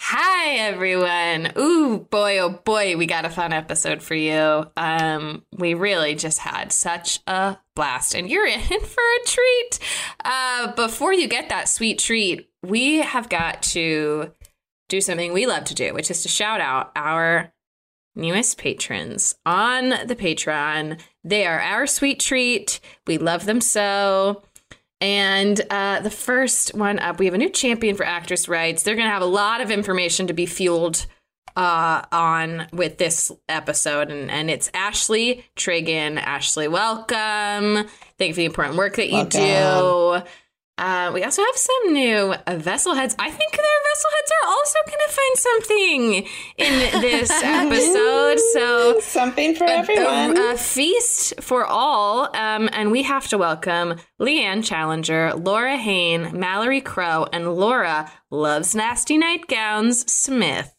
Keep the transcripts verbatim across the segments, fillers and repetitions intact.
Hi, everyone. Ooh, boy, oh, boy, we got a fun episode for you. Um, we really just had such a blast, and you're in for a treat. Uh, before you get that sweet treat, we have got to do something we love to do, which is to shout out our newest patrons on the Patreon. They are our sweet treat. We love them so. And uh, the first one up, we have a new champion for actors' rights. They're going to have a lot of information to be fueled uh, on with this episode. And, and it's Ashley Tragan. Ashley, welcome. Thank you for the important work that you welcome. do. Uh, we also have some new uh, vessel heads. I think their vessel heads are also going to find something in this episode. So something for a, everyone. A, a feast for all. Um, and we have to welcome Leanne Challenger, Laura Hain, Mallory Crow, and Laura Loves Nasty Nightgowns Smith.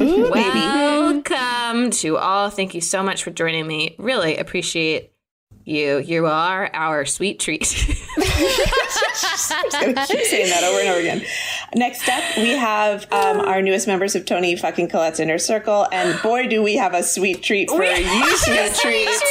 Ooh, welcome baby. To all. Thank you so much for joining me. Really appreciate You, you are our sweet treat. I'm just going to keep saying that over and over again. Next up, we have um, our newest members of Tony fucking Collette's Inner Circle. And boy, do we have a sweet treat for you, sweet treats.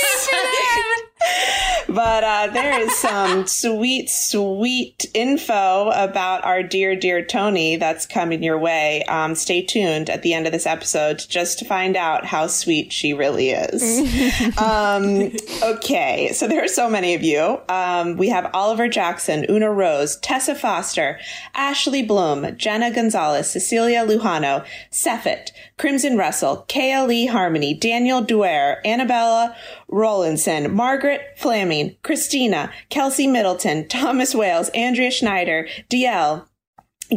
But uh, there is some sweet, sweet info about our dear, dear Tony that's coming your way. Um, stay tuned at the end of this episode just to find out how sweet she really is. um, okay, so there are so many of you. Um, we have Oliver Jackson, Una Rose, Tessa Foster, Ashley Bloom, Jenna Gonzalez, Cecilia Lujano, Seffet, Crimson Russell, Kaya Lee Harmony, Daniel Duer, Annabella Rollinson, Margaret Flaming, Christina, Kelsey Middleton, Thomas Wales, Andrea Schneider, D L,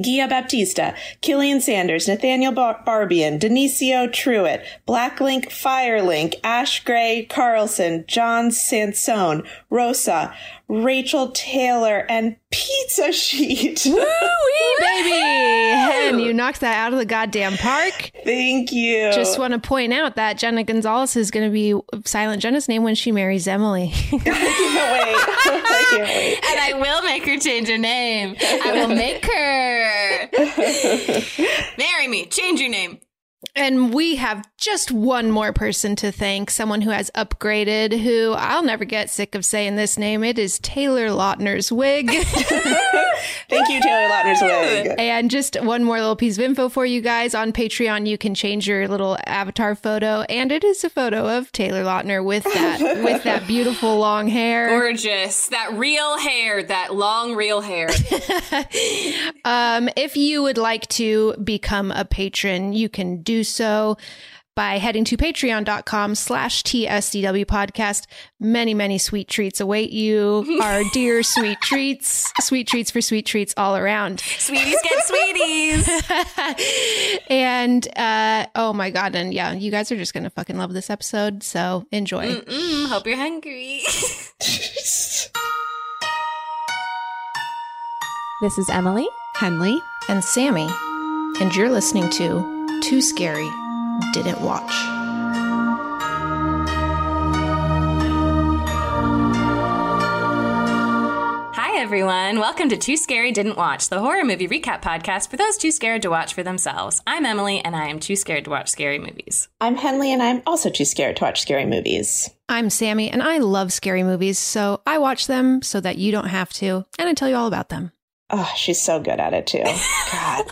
Gia Baptista, Killian Sanders, Nathaniel Bar- Barbian, Denisio Truitt, Blacklink, Firelink, Ash Gray, Carlson, John Sansone, Rosa, Rachel Taylor, and Pizza Sheet. Woo-wee, baby! Hen, you knocked that out of the goddamn park. Thank you. Just want to point out that Jenna Gonzalez is going to be Silent Jenna's name when she marries Emily. I can't wait. I can't wait. And I will make her change her name. I will make her. Marry me. Change your name. And we have just one more person to thank, someone who has upgraded, who I'll never get sick of saying this name. It is Taylor Lautner's wig. Thank you, Taylor Lautner's wig. And just one more little piece of info for you guys. On Patreon, you can change your little avatar photo. And it is a photo of Taylor Lautner with that with that beautiful long hair. Gorgeous. That real hair. That long, real hair. um, if you would like to become a patron, you can do so by heading to patreon dot com slash T S D W podcast. Many, many sweet treats await you. Our dear sweet treats. Sweet treats for sweet treats all around. Sweeties get sweeties. and, uh, oh my God. And yeah, you guys are just going to fucking love this episode. So enjoy. Mm-mm, hope you're hungry. This is Emily, Henley, and Sammy. And you're listening to Too Scary Didn't Watch. Hi, everyone. Welcome to Too Scary Didn't Watch, the horror movie recap podcast for those too scared to watch for themselves. I'm Emily, and I am too scared to watch scary movies. I'm Henley, and I'm also too scared to watch scary movies. I'm Sammy, and I love scary movies, so I watch them so that you don't have to, and I tell you all about them. Oh, she's so good at it, too. God.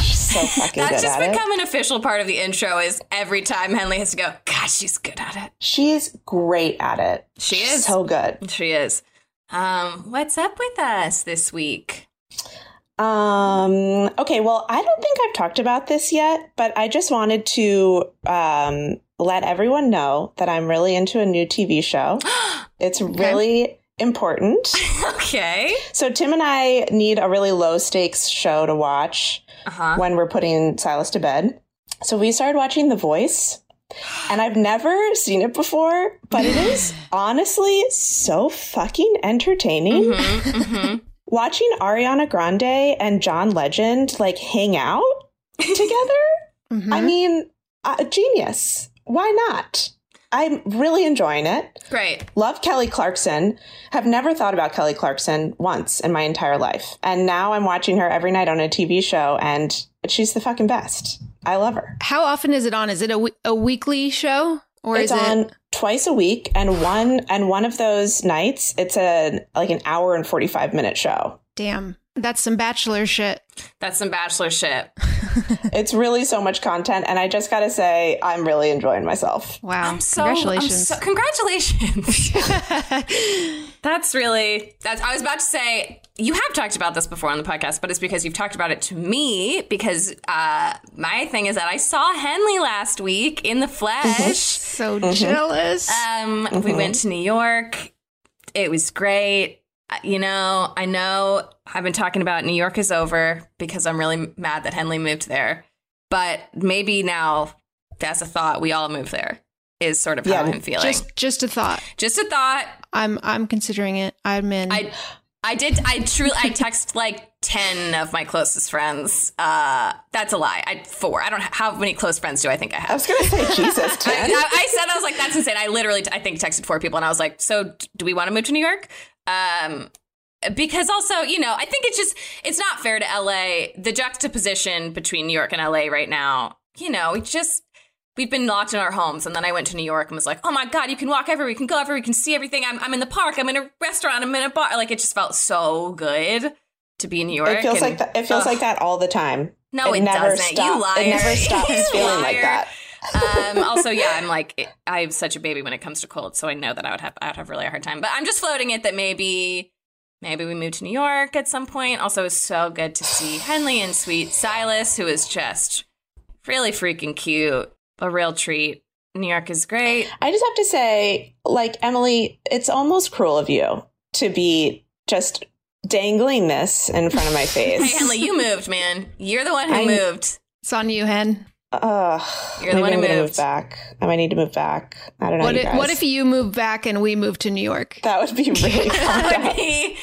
She's so fucking That's good at it. That's just become an official part of the intro is every time Henley has to go, God, she's good at it. She is great at it. She she's is. So good. She is. Um, what's up with us this week? Um, okay, well, I don't think I've talked about this yet, but I just wanted to um, let everyone know that I'm really into a new T V show. It's really... Okay. Important. Okay. So Tim and I need a really low stakes show to watch. uh-huh. when we're putting Silas to bed. So we started watching The Voice, and I've never seen it before, but it is honestly so fucking entertaining. Mm-hmm, mm-hmm. Watching Ariana Grande and John Legend like hang out together. Mm-hmm. I mean, uh, genius. Why not? I'm really enjoying it. Great. Love Kelly Clarkson. Have never thought about Kelly Clarkson once in my entire life. And now I'm watching her every night on a T V show, and she's the fucking best. I love her. How often is it on? Is it a, w- a weekly show? Or it's is on it twice a week, and one and one of those nights, it's a like an hour and forty-five minute show. Damn. That's some bachelor shit. That's some bachelor shit. It's really so much content. And I just got to say, I'm really enjoying myself. Wow. I'm so, congratulations. I'm so, congratulations. That's really, that's, I was about to say, you have talked about this before on the podcast, but it's because you've talked about it to me, because uh, my thing is that I saw Henley last week in the flesh. So mm-hmm. jealous. Um, mm-hmm. We went to New York. It was great. You know, I know I've been talking about New York is over because I'm really mad that Henley moved there. But maybe now that's a thought. We all move there is sort of yeah, how I'm feeling. Just, just a thought. Just a thought. I'm I'm considering it. I'm in. I, I did. I truly I text like ten of my closest friends. Uh, that's a lie. I four. I don't ha- how many close friends do I think I have? I was going to say, Jesus, ten. I, I said I was like, that's insane. I literally I think texted four people and I was like, so do we want to move to New York? Um, because also, you know, I think it's just, it's not fair to L A, the juxtaposition between New York and L A right now. You know, we just, we've been locked in our homes. And then I went to New York and was like, oh my God, you can walk everywhere, you can go everywhere, you can see everything. I'm, I'm in the park, I'm in a restaurant, I'm in a bar. Like, it just felt so good to be in New York. It feels, and, like, the, it feels like that all the time. No, it, it never doesn't. Stop. You liar. It never stops feeling like that. um, also, yeah, I'm like, it, I'm such a baby when it comes to cold, so I know that I would have, I would have really a hard time. But I'm just floating it that maybe, maybe we move to New York at some point. Also, it's so good to see Henley and sweet Silas, who is just really freaking cute. A real treat. New York is great. I just have to say, like, Emily, it's almost cruel of you to be just dangling this in front of my face. Hey, Henley, you moved, man. You're the one who I'm, moved. It's on you, Hen. Uh, You're the one who moved. Move back. I might need to move back. I don't know. What, if, what if you move back and we move to New York? That would be really that be,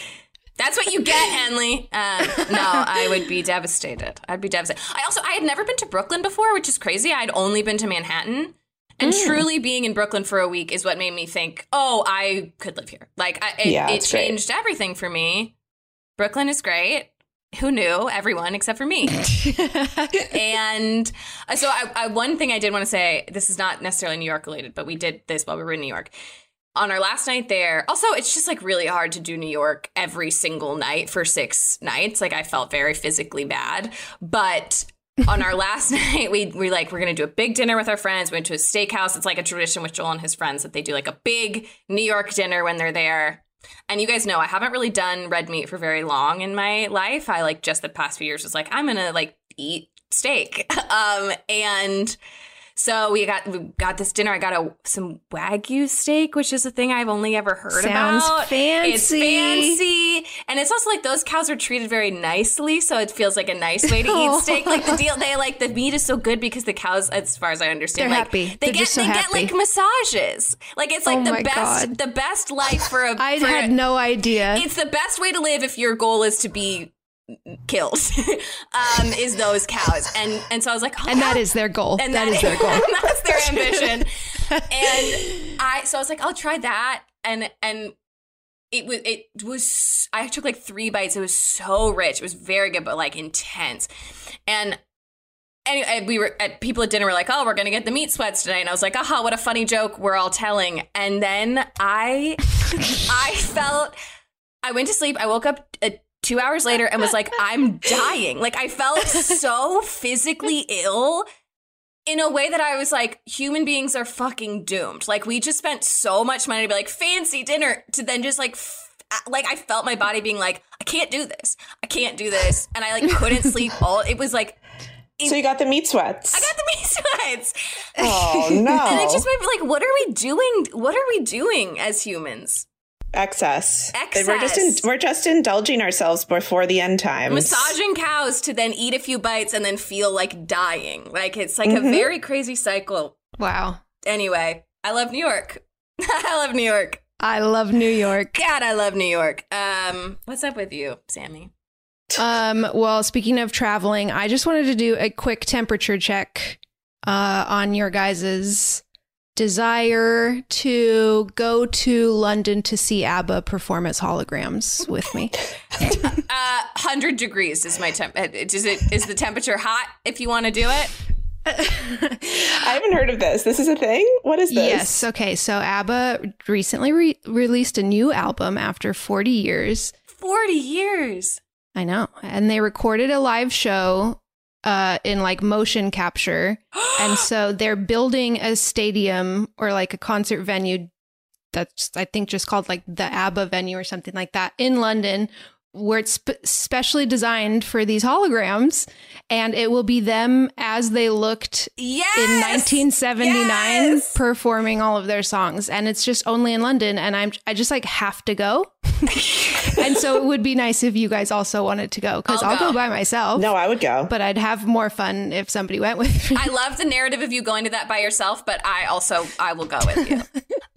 That's what you get, Henley. Um, no, I would be devastated. I'd be devastated. I also, I had never been to Brooklyn before, which is crazy. I'd only been to Manhattan. And mm. truly being in Brooklyn for a week is what made me think, oh, I could live here. Like, I, it, yeah, it changed great. Everything for me. Brooklyn is great. Who knew? Everyone except for me. And so I, I, one thing I did want to say, this is not necessarily New York related, but we did this while we were in New York. On our last night there, also, it's just like really hard to do New York every single night for six nights. Like, I felt very physically bad. But on our last night, we were like, we're going to do a big dinner with our friends. We went to a steakhouse. It's like a tradition with Joel and his friends that they do like a big New York dinner when they're there. And you guys know I haven't really done red meat for very long in my life. I like just the past few years was like, I'm going to like eat steak. Um, and so we got we got this dinner. I got a, some Wagyu steak, which is a thing I've only ever heard Sounds about. Sounds fancy. It's fancy. And it's also like those cows are treated very nicely. So it feels like a nice way to eat steak. Like the deal, they like the meat is so good because the cows, as far as I understand, they're like, happy. They, get, so they happy. get like massages. Like it's like oh the best, God. the best life for a. I for had a, no idea. It's the best way to live if your goal is to be killed um is those cows and and so I was like oh, and that is their goal and that, that is their goal and that's their ambition and I so I was like I'll try that and and it was it was I took like three bites. It was so rich, it was very good, but like intense. And anyway, we were at people at dinner were like, oh, we're gonna get the meat sweats tonight. And I was like, aha, what a funny joke we're all telling. And then I I felt I went to sleep. I woke up at Two hours later and was like, I'm dying. Like, I felt so physically ill in a way that I was like, human beings are fucking doomed. Like, we just spent so much money to be like, fancy dinner, to then just like, f- like, I felt my body being like, I can't do this. I can't do this. And I like couldn't sleep all. It was like. It, so you got the meat sweats. I got the meat sweats. Oh, no. And it just made me like, what are we doing? What are we doing as humans? Excess. Excess. We're just in, we're just indulging ourselves before the end times. Massaging cows to then eat a few bites and then feel like dying. Like it's like mm-hmm. a very crazy cycle. Wow. Anyway, I love New York. I love New York. I love New York. God, I love New York. Um, what's up with you, Sammy? Um, well, speaking of traveling, I just wanted to do a quick temperature check uh, on your guys's desire to go to London to see ABBA perform as holograms with me. uh, one hundred degrees is my temp. Is it is the temperature hot if you want to do it? I haven't heard of this. This is a thing? What is this? Yes. Okay. So ABBA recently re- released a new album after forty years. forty years. I know. And they recorded a live show uh in like motion capture. And so they're building a stadium or like a concert venue that's I think just called like the ABBA venue or something like that in London, where it's sp- specially designed for these holograms, and it will be them as they looked yes! in nineteen seventy-nine yes! performing all of their songs. And it's just only in London, and I'm I just like have to go. And so it would be nice if you guys also wanted to go, because I'll, I'll go. go by myself. No, I would go. But I'd have more fun if somebody went with me. I love the narrative of you going to that by yourself, but I also, I will go with you.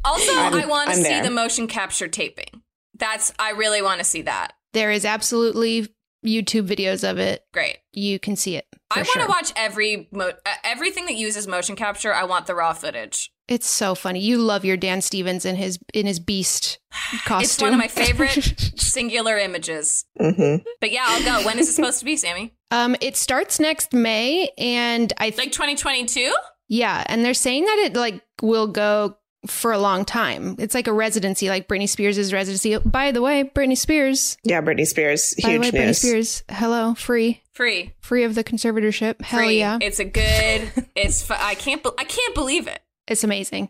Also, I'm, I want to see there. the motion capture taping. That's, I really want to see that. There is absolutely YouTube videos of it. Great. You can see it. I want sure. to watch every, mo- everything that uses motion capture. I want the raw footage. It's so funny. You love your Dan Stevens in his in his beast costume. It's one of my favorite singular images. Mm-hmm. But yeah, I'll go. When is it supposed to be, Sammy? Um, it starts next May, and I th- like twenty twenty-two. Yeah, and they're saying that it like will go for a long time. It's like a residency, like Britney Spears' residency. By the way, Britney Spears. Yeah, Britney Spears. By huge the way, news. Britney Spears. Hello, free. Free. Free of the conservatorship. Hell free. Yeah. It's a good. It's. Fu- I can't. Be- I can't believe it. It's amazing.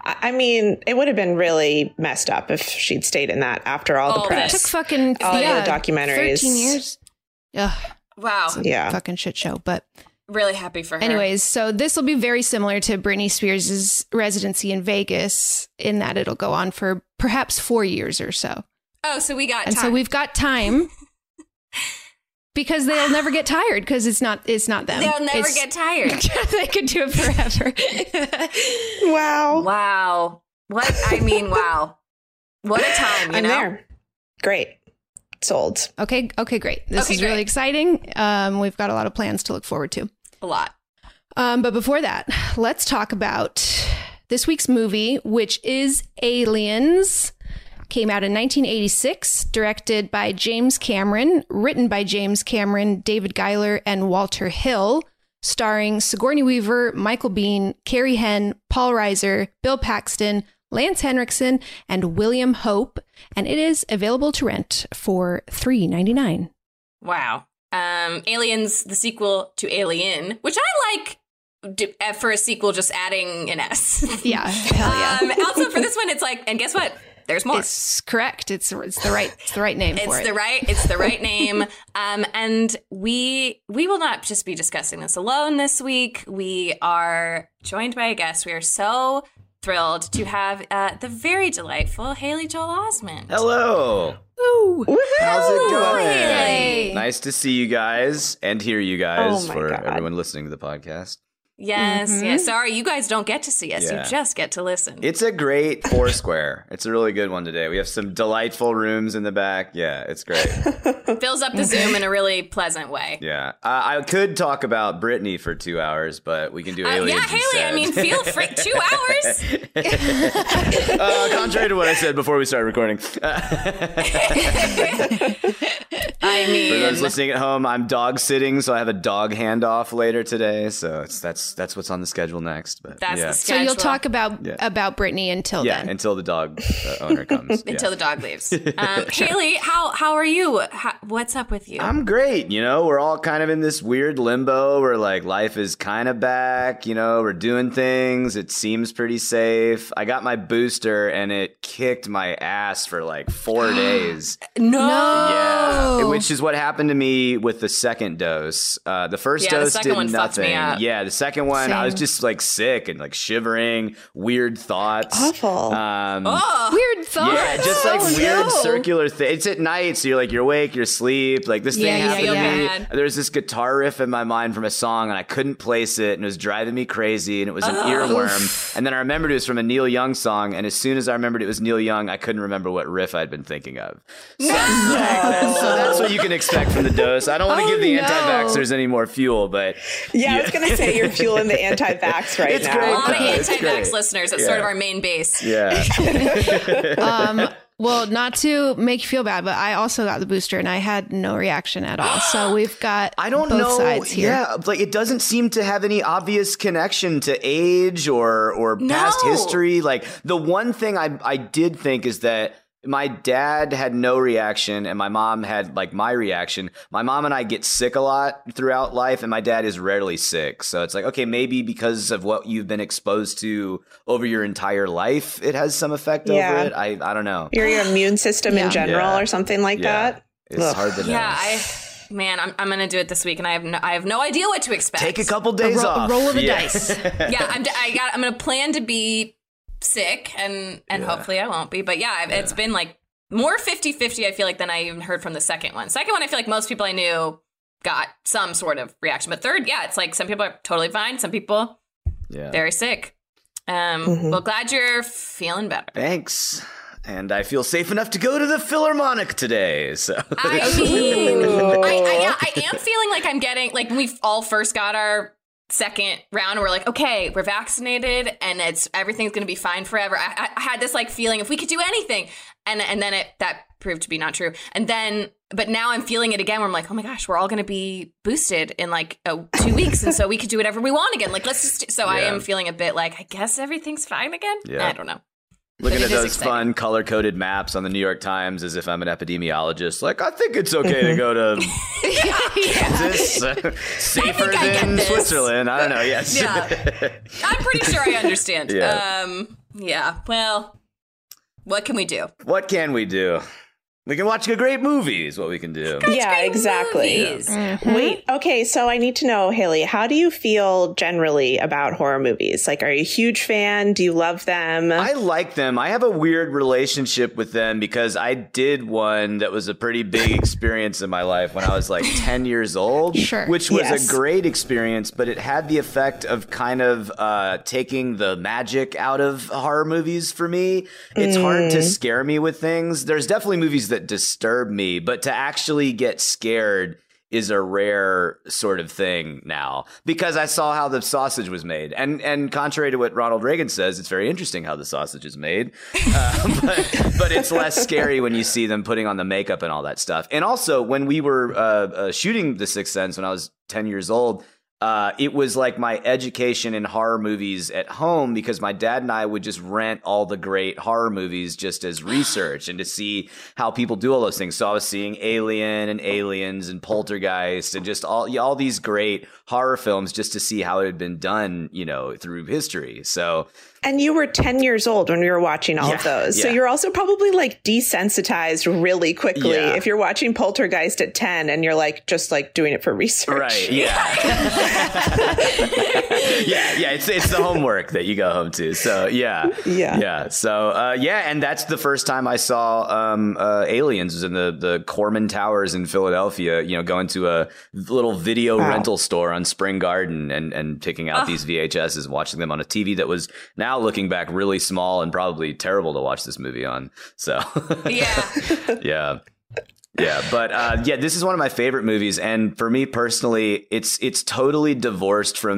I mean, it would have been really messed up if she'd stayed in that after all oh, the press. It took fucking all yeah, the documentaries. thirteen years. Ugh. Wow. It's a yeah. fucking shit show, but really happy for her. Anyways, so this will be very similar to Britney Spears' residency in Vegas, in that it'll go on for perhaps four years or so. Oh, so we got and time. And so we've got time. Because they'll never get tired, because it's not it's not them. They'll never it's, get tired. They could do it forever. Wow. Wow. What? I mean, wow. What a time, you I'm know? There. Great. Sold. Okay. Okay, great. This okay, is great. Really exciting. Um, we've got a lot of plans to look forward to. A lot. Um, but before that, let's talk about this week's movie, which is Aliens. Came out in nineteen eighty-six, directed by James Cameron, written by James Cameron, David Geiler, and Walter Hill, starring Sigourney Weaver, Michael Biehn, Carrie Henn, Paul Reiser, Bill Paxton, Lance Henriksen, and William Hope. And it is available to rent for three dollars and ninety-nine cents. Wow. Um, Aliens, the sequel to Alien, which I like. For a sequel, just adding an S. Yeah. Hell yeah. Um, also for this one, it's like, and guess what? There's more. It's correct. It's it's the right it's the right name for it. It's the right it's the right name. Um, and we we will not just be discussing this alone this week. We are joined by a guest. We are so thrilled to have uh, the very delightful Haley Joel Osment. Hello. Ooh. How's it going? Haley. Nice to see you guys and hear you guys oh for God. Everyone listening to the podcast. Yes, mm-hmm. yes. Sorry, you guys don't get to see us. Yeah. You just get to listen. It's a great Foursquare. It's a really good one today. We have some delightful rooms in the back. Yeah, it's great. Fills up the Zoom in a really pleasant way. Yeah. Uh, I could talk about Britney for two hours, but we can do uh, Aliens Yeah, Haley, instead. I mean, feel free. Two hours? uh, contrary to what I said before we started recording. I mean, for those listening at home, I'm dog sitting, so I have a dog handoff later today. So it's, that's that's what's on the schedule next. But that's yeah. the schedule. So you'll talk about yeah. about Britney until yeah, then. until the dog uh, owner comes. Until yeah. the dog leaves. Um, sure. Haley, how how are you? How, what's up with you? I'm great. You know, we're all kind of in this weird limbo where like life is kind of back. You know, we're doing things. It seems pretty safe. I got my booster and it kicked my ass for like four days. No. Yeah. It which is what happened to me with the second dose. Uh, the first yeah, dose the did nothing. Yeah, the second one, Same. I was just like sick and like shivering, weird thoughts. Awful. Um, oh, weird thoughts. Yeah, just like oh, weird no. circular things. It's at night, so you're like, you're awake, you're asleep. Like this thing yeah, happened yeah, to me. There was this guitar riff in my mind from a song, and I couldn't place it, and it was driving me crazy, and it was an oh. earworm. And then I remembered it was from a Neil Young song, and as soon as I remembered it was Neil Young, I couldn't remember what riff I'd been thinking of. So, no. that's, so that's what you can expect from the dose. I don't want to oh, give the no. anti-vaxxers any more fuel, but yeah, yeah. I was going to say you're fueling the anti-vax right it's now. Great. A lot no, of anti-vax listeners. That's yeah. sort of our main base. Yeah. um. Well, not to make you feel bad, but I also got the booster and I had no reaction at all. So we've got I don't both know, sides here. Yeah, like it doesn't seem to have any obvious connection to age or or no. past history. Like the one thing I I did think is that my dad had no reaction and my mom had like my reaction. My mom and I get sick a lot throughout life and my dad is rarely sick. So it's like, okay, maybe because of what you've been exposed to over your entire life, it has some effect yeah. over it. I I don't know. Your, your immune system yeah. in general yeah. or something like yeah. that. It's Ugh. hard to know. Yeah, I, man, I'm I'm going to do it this week and I have no, I have no idea what to expect. Take a couple days a ro- off. Roll of the yeah. dice. yeah, I'm I got I'm going to plan to be sick and and yeah. hopefully I won't be, but yeah, yeah. it's been like more fifty fifty I feel like than I even heard from the second one. Second one I feel like most people I knew got some sort of reaction, but third yeah it's like some people are totally fine, some people yeah very sick. um mm-hmm. Well, glad you're feeling better. Thanks. And I feel safe enough to go to the Philharmonic today. So I mean I, I, yeah, I am feeling like I'm getting like when we all first got our second round, we're like, okay, we're vaccinated and it's everything's gonna be fine forever. I, I had this like feeling if we could do anything, and and then it that proved to be not true. And then, but now I'm feeling it again where I'm like, oh my gosh, we're all gonna be boosted in like oh, two weeks, and so we could do whatever we want again. Like let's just. So yeah. I am feeling a bit like I guess everything's fine again. Yeah. I don't know. Looking at those exciting. fun color-coded maps on the New York Times as if I'm an epidemiologist. Like, I think it's okay to go to yeah, Kansas, yeah. safer than Switzerland. I don't know, yes. Yeah. I'm pretty sure I understand. Yeah. Um, yeah, well, what can we do? What can we do? We can watch a great movie is what we can do. Great yeah, great exactly. Mm-hmm. Wait, okay, so I need to know, Haley, how do you feel generally about horror movies? Like, are you a huge fan? Do you love them? I like them. I have a weird relationship with them because I did one that was a pretty big experience in my life when I was like ten years old, sure. which was yes. a great experience, but it had the effect of kind of uh, taking the magic out of horror movies for me. It's mm. hard to scare me with things. There's definitely movies that disturb me, but to actually get scared is a rare sort of thing now because I saw how the sausage was made. And and contrary to what Ronald Reagan says, it's very interesting how the sausage is made. Uh, but, but it's less scary when you see them putting on the makeup and all that stuff. And also, when we were uh, uh, shooting The Sixth Sense when I was ten years old, Uh, it was like my education in horror movies at home because my dad and I would just rent all the great horror movies just as research and to see how people do all those things. So I was seeing Alien and Aliens and Poltergeist and just all all these great horror films just to see how it had been done, you know, through history. So. And you were ten years old when we were watching all yeah, of those. Yeah. So you're also probably like desensitized really quickly yeah. if you're watching Poltergeist at ten and you're like just like doing it for research. Right. Yeah. yeah. Yeah. It's it's the homework that you go home to. So, yeah. Yeah. Yeah. So, uh, yeah. And that's the first time I saw um, uh, Aliens was in the, the Corman Towers in Philadelphia, you know, going to a little video wow. rental store on Spring Garden and, and picking out oh. these V H Ses and watching them on a T V that was now. Looking back, really small and probably terrible to watch this movie on. So, yeah, yeah, yeah. But uh, yeah, this is one of my favorite movies, and for me personally, it's it's totally divorced from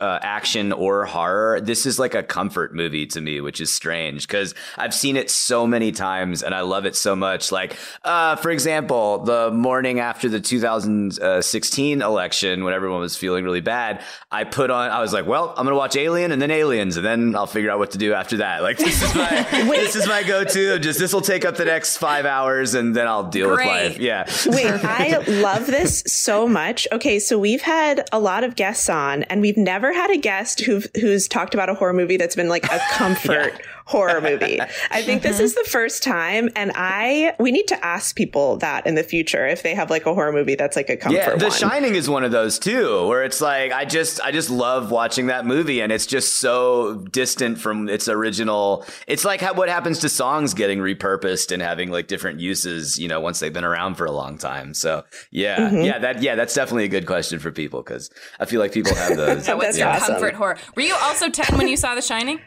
uh, action or horror. This is like a comfort movie to me, which is strange because I've seen it so many times and I love it so much. Like, uh, for example, the morning after the two thousand sixteen election, when everyone was feeling really bad, I put on. I was like, well, I'm gonna watch Alien and then Aliens, and then I'll figure out what to do after that. Like, this is my this is my go-to. Just this will take up the next five hours, and then I'll deal. Great. With life. Yeah. Wait, I love this so much. Okay, so we've had a lot of guests on, and we've never had a guest who've, who's talked about a horror movie that's been like a comfort yeah. horror movie. I think mm-hmm. this is the first time, and I we need to ask people that in the future if they have like a horror movie that's like a comfort yeah, The one. Shining is one of those too, where it's like I just I just love watching that movie, and it's just so distant from its original. It's like how, what happens to songs getting repurposed and having like different uses, you know, once they've been around for a long time. So yeah, mm-hmm. yeah, that yeah, that's definitely a good question for people, because I feel like people have those. That was yeah. awesome. Comfort horror. Were you also ten when you saw The Shining?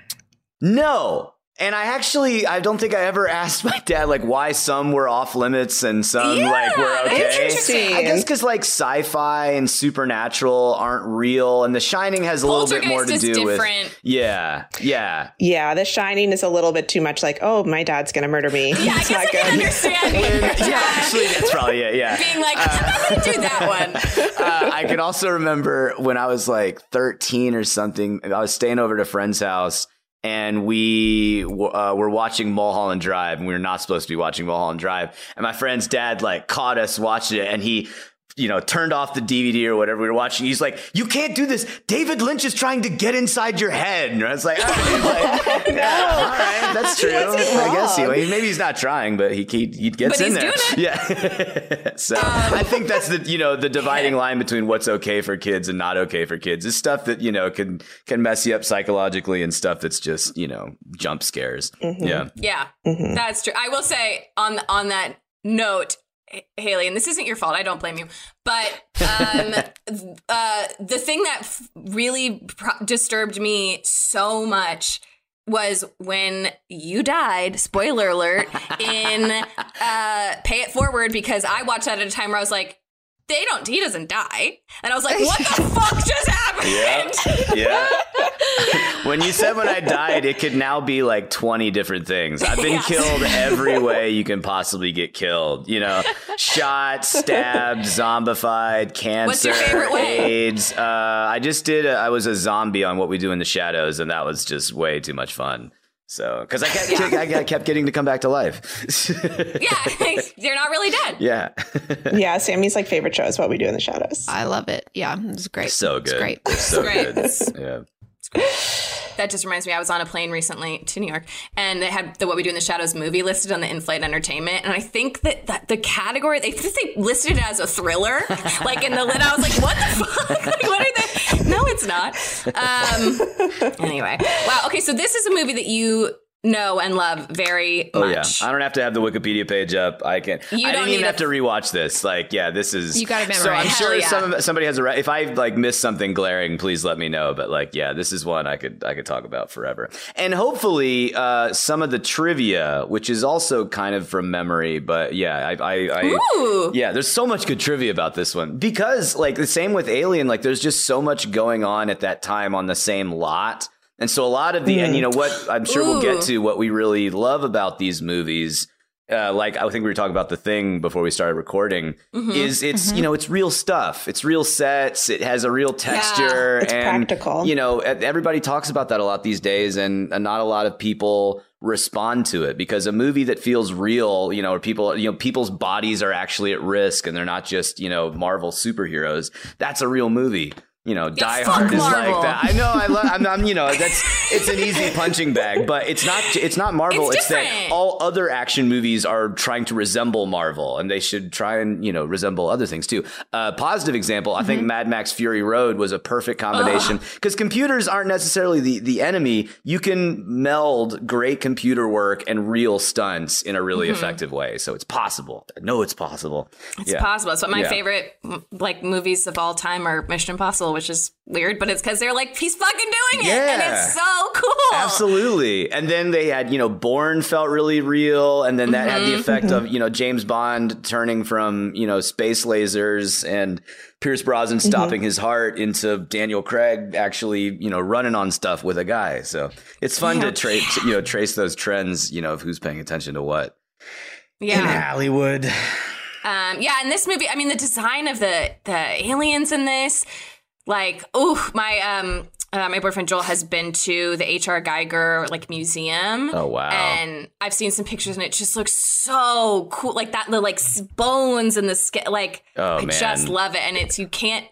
No. And I actually, I don't think I ever asked my dad, like, why some were off limits and some, yeah, like, were okay. Interesting. I guess because, like, sci-fi and supernatural aren't real, and The Shining has a little bit more to do different. with... Yeah, yeah. Yeah, The Shining is a little bit too much like, oh, my dad's going to murder me. Yeah, I guess not I good. can understand. when, yeah, actually, that's probably it, yeah. Being like, I'm not going to do that one. uh, I can also remember when I was, like, thirteen or something, I was staying over at a friend's house, and we uh, were watching Mulholland Drive, and we were not supposed to be watching Mulholland Drive. And my friend's dad, like, caught us watching it, and he, you know, turned off the D V D or whatever we were watching. He's like, "You can't do this. David Lynch is trying to get inside your head." And I was like, oh. like no. yeah, all right, that's true. I guess he, maybe he's not trying, but he he, he gets but in he's there. Doing it. Yeah. so um. I think that's the, you know, the dividing line between what's okay for kids and not okay for kids is stuff that, you know, can can mess you up psychologically, and stuff that's just, you know, jump scares. Mm-hmm. Yeah. Yeah, mm-hmm. That's true. I will say on on that note, Haley, and this isn't your fault, I don't blame you, but um, uh, the thing that f- really pro- disturbed me so much was when you died, spoiler alert, in uh, Pay It Forward, because I watched that at a time where I was like, they don't, he doesn't die. And I was like, what the fuck just happened? Yeah. yeah. When you said when I died, it could now be like twenty different things. I've been yeah. killed every way you can possibly get killed. You know, shot, stabbed, zombified, cancer, what's your favorite way? AIDS. Uh, I just did, a, I was a zombie on What We Do in the Shadows, and that was just way too much fun. So, because I kept, yeah. I, I kept getting to come back to life. yeah, you're not really dead. Yeah, yeah. Sammy's like favorite show is What We Do in the Shadows. I love it. Yeah, it's great. So good. It's great. It's so great. good. yeah. It's great. That just reminds me. I was on a plane recently to New York, and they had the What We Do in the Shadows movie listed on the in-flight entertainment, and I think that, that the category they they listed it as a thriller, like in the lid. I was like, what the fuck? Like, what are they? No, it's not. Um, anyway. Wow. Okay. So this is a movie that you know and love very oh, much. Yeah. I don't have to have the Wikipedia page up. I can. You I don't didn't even have f- to rewatch this. Like, yeah, this is. You got to memorize. So I'm Hell sure yeah. some, somebody has a right. If I like miss something glaring, please let me know. But like, yeah, this is one I could I could talk about forever. And hopefully uh, some of the trivia, which is also kind of from memory. But yeah, I, I, I yeah, there's so much good trivia about this one, because like the same with Alien, like there's just so much going on at that time on the same lot. And so a lot of the, mm. and you know what, I'm sure Ooh. we'll get to what we really love about these movies. Uh, like I think we were talking about The Thing before we started recording. Mm-hmm. Is it's mm-hmm. you know it's real stuff, it's real sets, it has a real texture, yeah, it's and practical. You know, everybody talks about that a lot these days, and not a lot of people respond to it, because a movie that feels real, you know, or people, you know, people's bodies are actually at risk, and they're not just, you know, Marvel superheroes. That's a real movie. You know, it's Die Hard is Marvel. Like that. I know. I love. I'm, I'm. You know, that's. It's an easy punching bag, but it's not. It's not Marvel. It's, it's that all other action movies are trying to resemble Marvel, and they should try and, you know, resemble other things too. A uh, positive example, I mm-hmm. think Mad Max: Fury Road was a perfect combination, because computers aren't necessarily the the enemy. You can meld great computer work and real stunts in a really mm-hmm. effective way. So it's possible. I know it's possible. It's yeah. possible. It's what my yeah. favorite like movies of all time are Mission Impossible. Which is weird, but it's because they're like, he's fucking doing it. Yeah. And it's so cool. Absolutely. And then they had, you know, Bourne felt really real. And then that mm-hmm. had the effect mm-hmm. of, you know, James Bond turning from, you know, space lasers and Pierce Brosnan stopping mm-hmm. his heart into Daniel Craig actually, you know, running on stuff with a guy. So it's fun yeah. to trace, you know, trace those trends, you know, of who's paying attention to what. Yeah. In Hollywood. Um, yeah. And this movie, I mean, the design of the the aliens in this. Like, oh, my um, uh, my boyfriend Joel has been to the H R Geiger, like, museum. Oh, wow. And I've seen some pictures, and it just looks so cool. Like, that, the, like, bones and the skin. Like, oh, I man. just love it. And it's, you can't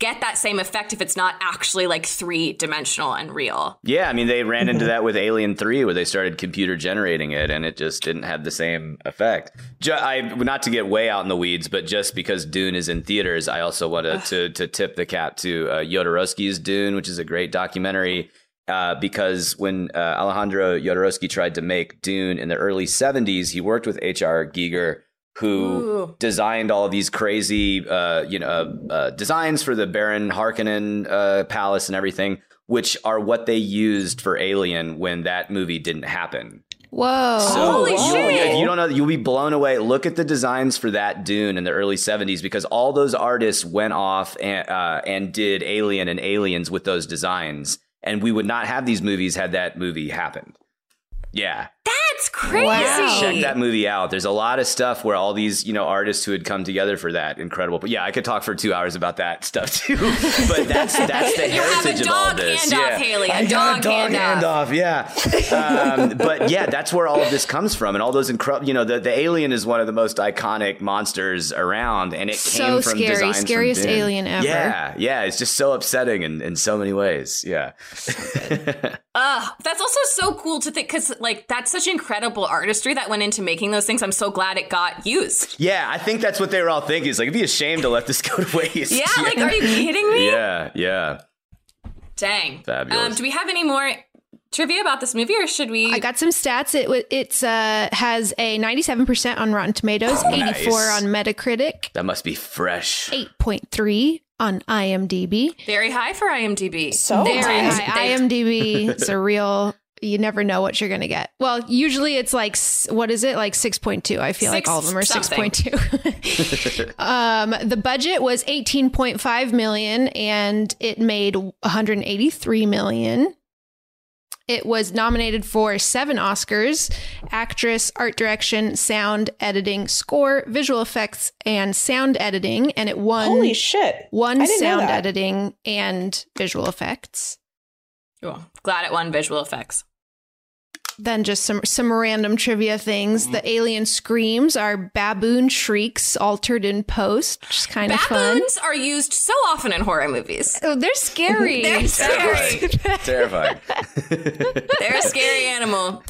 get that same effect if it's not actually like three dimensional and real. Yeah, I mean, they ran into that with Alien three where they started computer generating it and it just didn't have the same effect. Ju- I, not to get way out in the weeds, but just because Dune is in theaters, I also wanted to, to tip the cap to uh, Jodorowsky's Dune, which is a great documentary. Uh, because when uh, Alejandro Jodorowsky tried to make Dune in the early seventies, he worked with H R. Giger, who Ooh. designed all of these crazy uh, you know, uh, uh, designs for the Baron Harkonnen uh, palace and everything, which are what they used for Alien when that movie didn't happen. Whoa. So Holy you, shit. You don't know, you'll be blown away. Look at the designs for that Dune in the early seventies, because all those artists went off and, uh, and did Alien and Aliens with those designs. And we would not have these movies had that movie happened. Yeah. That's crazy. Wow. Check that movie out. There's a lot of stuff where all these, you know, artists who had come together for that. Incredible. But yeah, I could talk for two hours about that stuff too. But that's that's the you heritage of all this. You have a dog handoff, yeah. Haley. A I dog, dog handoff. Hand yeah. Um, but yeah, that's where all of this comes from. And all those incredible, you know, the, the alien is one of the most iconic monsters around. And it so came from scary, designs scariest from alien ever. Yeah. Yeah. It's just so upsetting in, in so many ways. Yeah. uh, that's also so cool to think, because like that's such an incredible artistry that went into making those things. I'm so glad it got used. Yeah, I think that's what they were all thinking. It's like, it'd be a shame to let this go to waste. Yeah, yeah. Like, are you kidding me? Yeah, yeah. Dang. Fabulous. Um, do we have any more trivia about this movie, or should we? I got some stats. It it's uh, has a ninety-seven percent on Rotten Tomatoes, oh, nice. eighty-four on Metacritic. That must be fresh. eight point three on IMDb. Very high for IMDb. So Very high. high. IMDb, it's a real... You never know what you're going to get. Well, usually it's like, what is it? Like six point two. I feel Six like all of them are something. six point two. um, the budget was eighteen point five million dollars and it made one hundred eighty-three million dollars. It was nominated for seven Oscars: actress, art direction, sound editing, score, visual effects, and sound editing. And it won. Holy shit. One sound editing and visual effects. Cool. Glad it won visual effects. Then just some some random trivia things. The alien screams are baboon shrieks altered in post, which is kind of fun. Baboons are used so often in horror movies. Oh, they're scary. They're scary. Terrifying. They're a scary animal.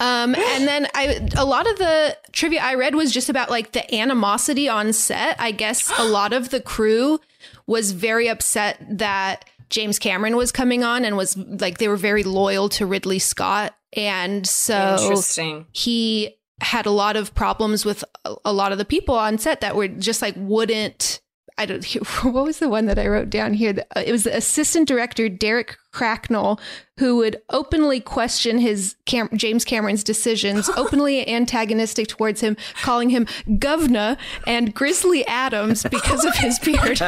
um, and then I, a lot of the trivia I read was just about like the animosity on set. I guess a lot of the crew was very upset that James Cameron was coming on, and was like, they were very loyal to Ridley Scott. And so Interesting. he had a lot of problems with a, a lot of the people on set that were just like, wouldn't, I don't, what was the one that I wrote down here? It was the assistant director, Derek Cracknell, who would openly question his Cam- James Cameron's decisions, openly antagonistic towards him, calling him Governor and Grizzly Adams because of his beard.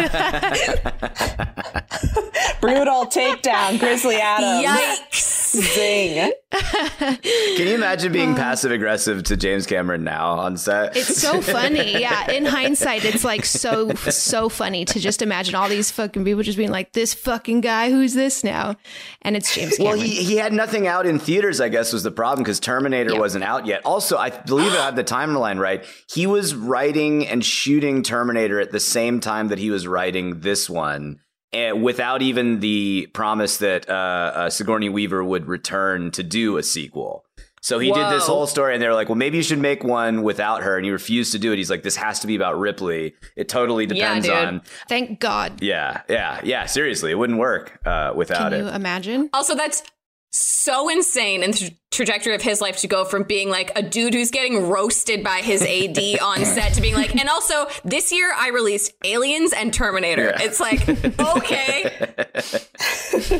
Brutal takedown, Grizzly Adams. Yikes. Zing. Can you imagine being uh, passive aggressive to James Cameron now on set? It's so funny. Yeah. In hindsight, it's like so, so funny to just imagine all these fucking people just being like, this fucking guy, who's this now? And it's James Cameron. Well, he, he had nothing out in theaters, I guess, was the problem, because Terminator yeah. wasn't out yet. Also, I believe I have the timeline right. He was writing and shooting Terminator at the same time that he was writing this one, and without even the promise that uh, uh, Sigourney Weaver would return to do a sequel. So he Whoa. did this whole story, and they were like, well, maybe you should make one without her. And he refused to do it. He's like, this has to be about Ripley. It totally depends yeah, on. Thank God. Yeah, yeah, yeah. Seriously, it wouldn't work uh, without it. Can you it. imagine? Also, that's so insane in the trajectory of his life to go from being like a dude who's getting roasted by his A D on set to being like, and also this year I released Aliens and Terminator. Yeah. It's like, okay.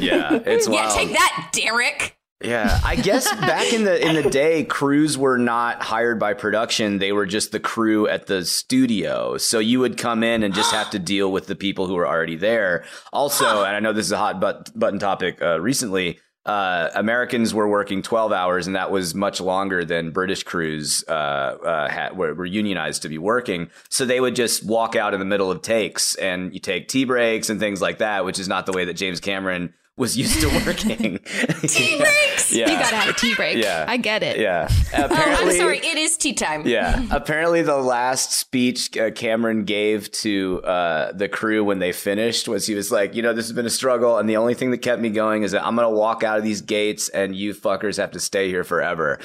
Yeah, it's wild. Yeah, take that, Derek. Yeah, I guess back in the in the day, crews were not hired by production. They were just the crew at the studio. So you would come in and just have to deal with the people who were already there. Also, and I know this is a hot but- button topic uh, recently, uh, Americans were working twelve hours, and that was much longer than British crews uh, uh, had, were, were unionized to be working. So they would just walk out in the middle of takes, and you take tea breaks and things like that, which is not the way that James Cameron was used to working. Tea breaks. Yeah. You gotta have a tea break. Yeah. I get it. Yeah. Apparently, oh, I'm sorry. It is tea time. Yeah. Apparently, the last speech uh, Cameron gave to uh, the crew when they finished was he was like, you know, this has been a struggle, and the only thing that kept me going is that I'm gonna walk out of these gates, and you fuckers have to stay here forever.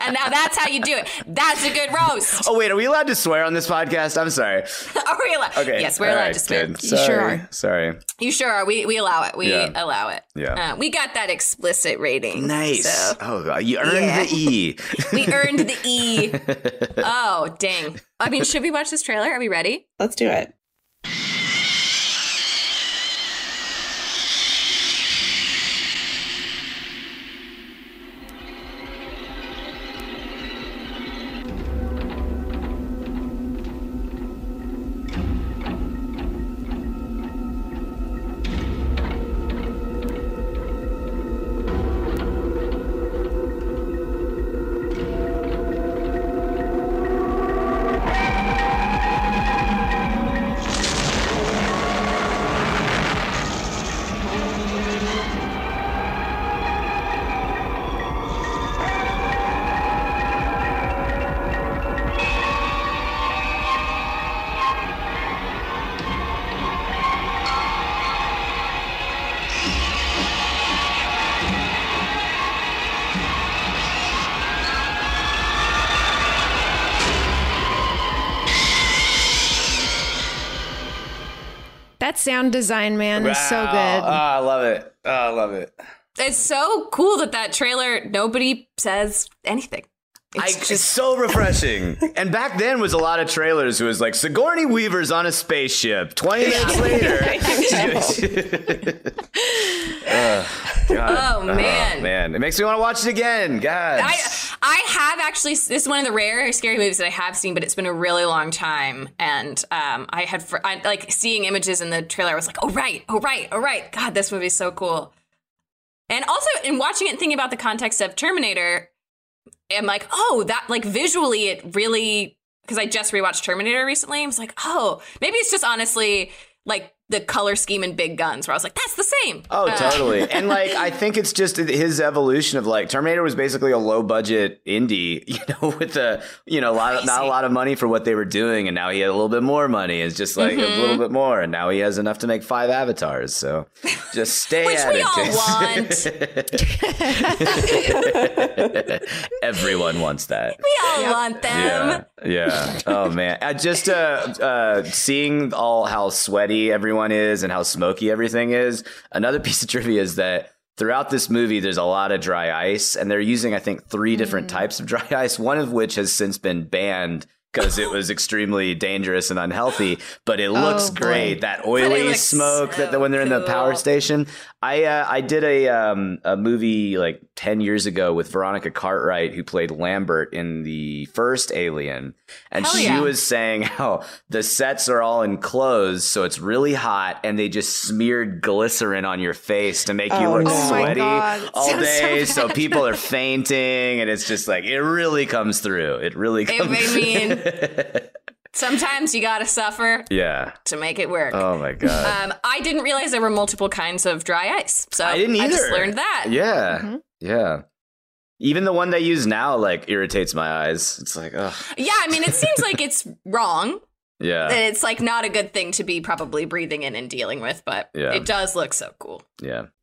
And now that's how you do it. That's a good roast. Oh, wait. Are we allowed to swear on this podcast? I'm sorry. Are we allowed? Okay. Yes, we're all allowed right, to swear. Good. You sorry. sure are. Sorry. You sure are. We, we allow it. We yeah. allow it. Yeah. Uh, we got that explicit rating. Nice. So. Oh, God. You earned yeah. the E. We earned the E. Oh, dang. I mean, should we watch this trailer? Are we ready? Let's do it. Sound design, man, is wow. so good. Oh, I love it. Oh, I love it. It's so cool that that trailer, nobody says anything. It's I, just it's so refreshing. And back then was a lot of trailers. It was like, Sigourney Weaver's on a spaceship. twenty minutes later. uh, God. Oh, man. Oh, man. It makes me want to watch it again. God. I, I have actually, this is one of the rare scary movies that I have seen, but it's been a really long time. And um, I had, for, I, like, seeing images in the trailer, I was like, oh, right, oh, right, oh, right. God, this movie's so cool. And also, in watching it and thinking about the context of Terminator, I'm like, oh, that, like, visually it really, because I just rewatched Terminator recently. I was like, oh, maybe it's just honestly like the color scheme in Big Guns where I was like, that's the same. Oh, uh. totally. And like, I think it's just his evolution of like Terminator was basically a low budget indie, you know, with a, you know, a lot of, not a lot of money for what they were doing. And now he had a little bit more money. It's just like mm-hmm. a little bit more. And now he has enough to make five avatars. So just stay Which at we it. all want. Everyone wants that. We all yeah. want them. Yeah. yeah. Oh, man. I just uh, uh, seeing all how sweaty everyone is and how smoky everything is. Another piece of trivia is that throughout this movie, there's a lot of dry ice, and they're using, I think, three mm. different types of dry ice, one of which has since been banned because it was extremely dangerous and unhealthy, but it looks oh, great. Boy. That oily smoke so that the, when they're cool. in the power station. I uh, I did a um, a movie like ten years ago with Veronica Cartwright, who played Lambert in the first Alien. And Hell she yeah. was saying how the sets are all enclosed, so it's really hot, and they just smeared glycerin on your face to make oh, you look no. sweaty oh all Sounds day. So, so people are fainting, and it's just like, it really comes through. It really comes it made me Sometimes you gotta suffer yeah. to make it work. Oh, my God. Um, I didn't realize there were multiple kinds of dry ice. So I didn't either. I just learned that. Yeah. Mm-hmm. Yeah. Even the one they use now, like, irritates my eyes. It's like, ugh. Yeah, I mean, it seems like it's wrong. Yeah. And it's, like, not a good thing to be probably breathing in and dealing with, but yeah. it does look so cool. Yeah.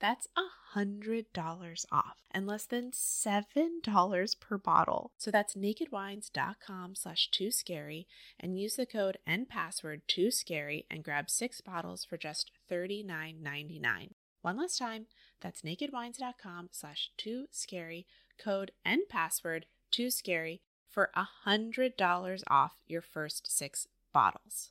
That's one hundred dollars off and less than seven dollars per bottle. So that's nakedwines.com slash too scary and use the code and password too scary and grab six bottles for just thirty-nine ninety-nine. One last time, that's nakedwines.com slash too scary, code and password too scary for one hundred dollars off your first six bottles.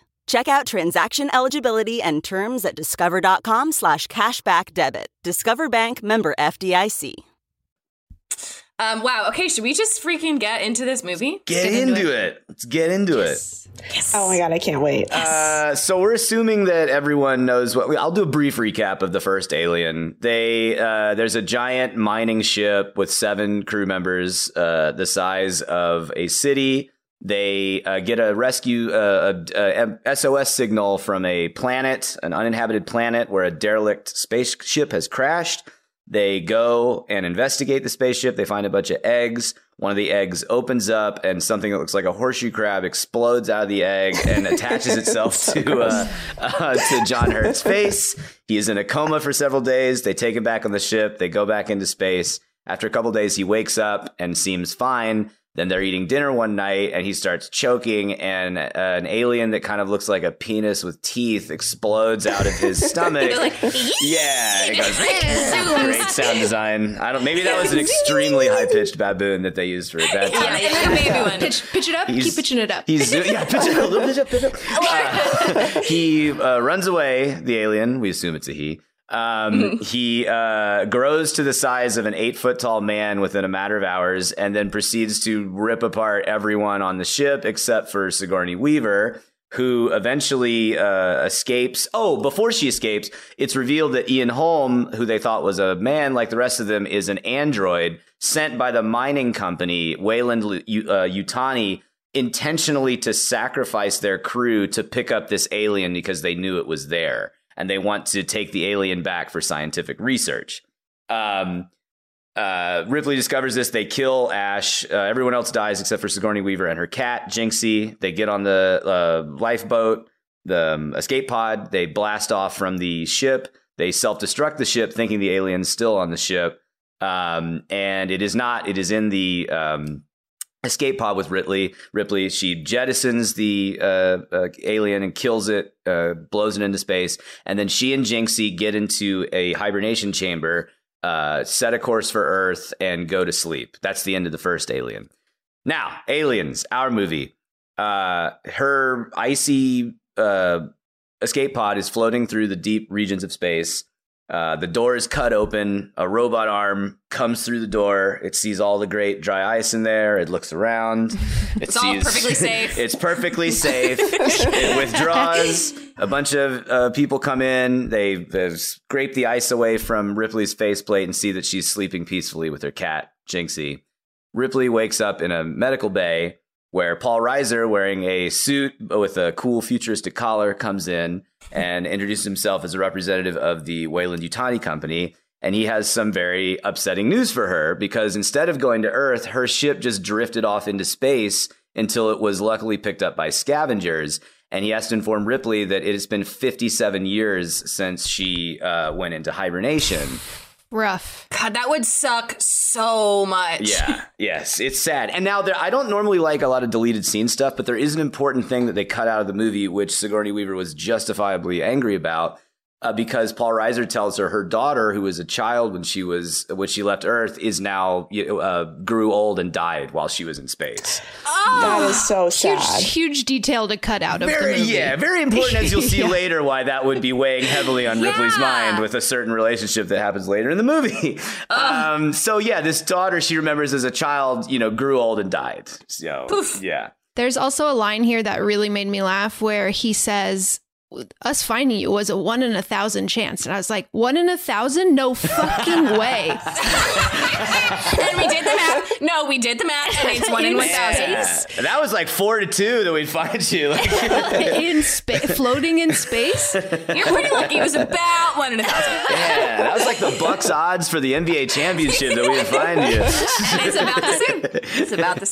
Check out transaction eligibility and terms at discover.com slash cashback debit. Discover Bank, member F D I C. Um, wow. Okay, should we just freaking get into this movie? Get, get into, into it. it. Let's get into yes. it. Yes. Oh my God, I can't wait. Yes. Uh, so we're assuming that everyone knows what we, I'll do a brief recap of the first Alien. They uh, there's a giant mining ship with seven crew members uh, the size of a city. They uh, get a rescue uh, a, a S O S signal from a planet, an uninhabited planet where a derelict spaceship has crashed. They go and investigate the spaceship. They find a bunch of eggs. One of the eggs opens up and something that looks like a horseshoe crab explodes out of the egg and attaches itself so to uh, uh, to John Hurt's face. He is in a coma for several days. They take him back on the ship. They go back into space. After a couple of days, he wakes up and seems fine. Then they're eating dinner one night and he starts choking and uh, an alien that kind of looks like a penis with teeth explodes out of his stomach. You're like, yeah, it goes, great sound design. I don't. Maybe that was an extremely high-pitched baboon that they used for a bad time. Yeah, yeah, maybe one. Pitch, pitch it up, he's, keep pitching it up. He's, yeah, pitch it up, little pitch up, pitch up. Uh, he uh, runs away, the alien. We assume it's a he. Um, mm-hmm. He uh, grows to the size of an eight foot tall man within a matter of hours and then proceeds to rip apart everyone on the ship except for Sigourney Weaver, who eventually uh, escapes. Oh, before she escapes, it's revealed that Ian Holm, who they thought was a man like the rest of them, is an android sent by the mining company Weyland-Yutani intentionally to sacrifice their crew to pick up this alien because they knew it was there. And they want to take the alien back for scientific research. Um, uh, Ripley discovers this. They kill Ash. Uh, everyone else dies except for Sigourney Weaver and her cat, Jinxie. They get on the uh, lifeboat, the um, escape pod. They blast off from the ship. They self-destruct the ship, thinking the alien's still on the ship. Um, and it is not. It is in the um, escape pod with Ripley. Ripley, she jettisons the uh, uh, alien and kills it, uh, blows it into space. And then she and Jinxie get into a hibernation chamber, uh, set a course for Earth, and go to sleep. That's the end of the first Alien. Now, Aliens, our movie. Uh, her icy uh, escape pod is floating through the deep regions of space. Uh, the door is cut open. A robot arm comes through the door. It sees all the great dry ice in there. It looks around. It it's sees, all perfectly safe. It's perfectly safe. It withdraws. A bunch of uh, people come in. They, they scrape the ice away from Ripley's faceplate and see that she's sleeping peacefully with her cat, Jinxie. Ripley wakes up in a medical bay where Paul Reiser, wearing a suit with a cool futuristic collar, comes in and introduces himself as a representative of the Weyland-Yutani company. And he has some very upsetting news for her, because instead of going to Earth, her ship just drifted off into space until it was luckily picked up by scavengers. And he has to inform Ripley that it has been fifty-seven years since she uh, went into hibernation. Rough. God, that would suck so much. Yeah. Yes, it's sad. And now there, I don't normally like a lot of deleted scene stuff, but there is an important thing that they cut out of the movie, which Sigourney Weaver was justifiably angry about, uh, because Paul Reiser tells her her daughter, who was a child when she was when she left Earth, is now uh, grew old and died while she was in space. Oh, that is so sad. Huge, huge detail to cut out of very, the movie. Yeah, very important, as you'll see yeah. later, why that would be weighing heavily on yeah. Ripley's mind with a certain relationship that happens later in the movie. Uh, um, so, yeah, this daughter she remembers as a child, you know, grew old and died. So, poof. Yeah. There's also a line here that really made me laugh where he says, us finding you was a one in a thousand chance. And I was like, one in a thousand? No fucking way. And we did the math. No, we did the math. And it's one in, in one thousand. Yeah. That was like four to two that we'd find you. Like, in space, floating in space. You're pretty lucky. It was about one in a thousand. Yeah, that was like the Bucks odds for the N B A championship that we'd find you. And it's about the same. It's about the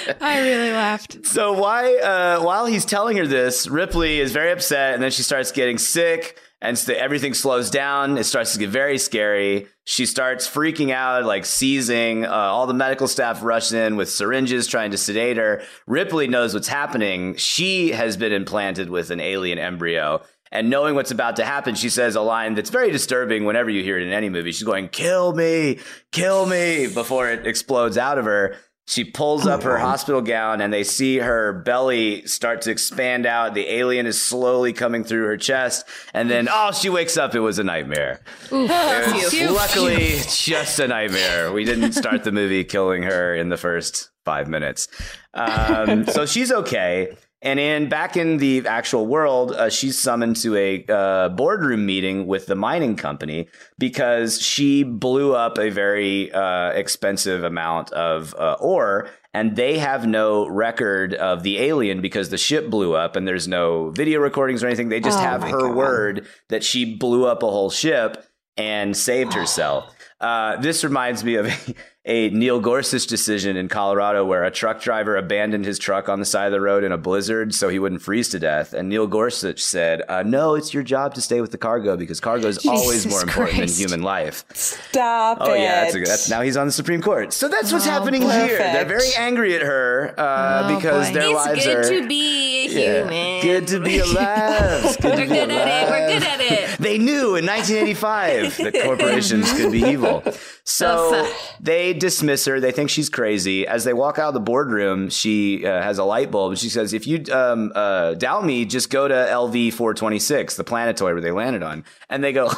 same. I really laughed. So why, uh, while he's telling her this, Ripley is very upset, and then she starts getting sick, and st- everything slows down. It starts to get very scary. She starts freaking out, like seizing. Uh, all the medical staff rush in with syringes trying to sedate her. Ripley knows what's happening. She has been implanted with an alien embryo, and knowing what's about to happen, she says a line that's very disturbing whenever you hear it in any movie. She's going, "Kill me, kill me," before it explodes out of her. She pulls up her hospital gown, and they see her belly start to expand out. The alien is slowly coming through her chest. And then, oh, she wakes up. It was a nightmare. Oof. Oof. Luckily, Oof. just a nightmare. We didn't start the movie killing her in the first five minutes. Um, so she's okay. And in back in the actual world, uh, she's summoned to a uh, boardroom meeting with the mining company because she blew up a very uh, expensive amount of uh, ore, and they have no record of the alien because the ship blew up and there's no video recordings or anything. They just oh have her God. word that she blew up a whole ship and saved oh. herself. Uh, this reminds me of a, a Neil Gorsuch decision in Colorado where a truck driver abandoned his truck on the side of the road in a blizzard so he wouldn't freeze to death. And Neil Gorsuch said, uh, no, it's your job to stay with the cargo because cargo is always Jesus more important Christ. than human life. Stop oh, it. Oh, yeah. That's a, that's, now he's on the Supreme Court. So that's what's oh, happening perfect. here. They're very angry at her uh, oh, because boy. their it's lives are... It's good to be a human. Yeah, good to be alive. It's good We're to be good alive. at it. We're good at it. They knew in nineteen eighty-five that corporations could be evil. So they dismiss her. They think she's crazy. As they walk out of the boardroom, she uh, has a light bulb. And she says, if you um, uh, doubt me, just go to L V four twenty-six, the planetoid where they landed on. And they go,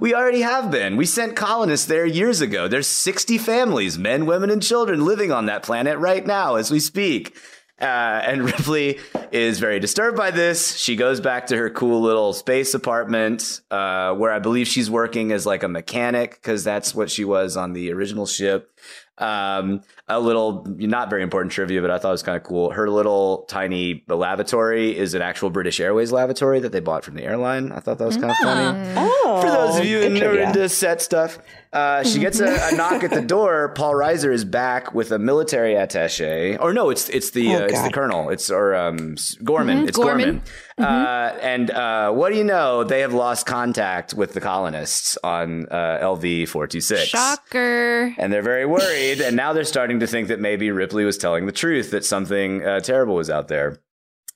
we already have been. We sent colonists there years ago. There's sixty families, men, women, and children living on that planet right now as we speak. Uh, and Ripley is very disturbed by this. She goes back to her cool little space apartment uh, where I believe she's working as like a mechanic because that's what she was on the original ship. Um, a little, not very important trivia, but I thought it was kind of cool. Her little tiny lavatory is an actual British Airways lavatory that they bought from the airline. I thought that was kind of oh. funny. Oh, for those of you who are into set stuff, uh, she gets a, a knock at the door. Paul Reiser is back with a military attaché, or no, it's it's the oh, uh, it's the colonel, it's or um, Gorman, mm-hmm. it's Gorman. Gorman. Mm-hmm. Uh, and uh, what do you know? They have lost contact with the colonists on uh, L V four twenty-six. Shocker! And they're very worried. And now they're starting to think that maybe Ripley was telling the truth, that something uh, terrible was out there.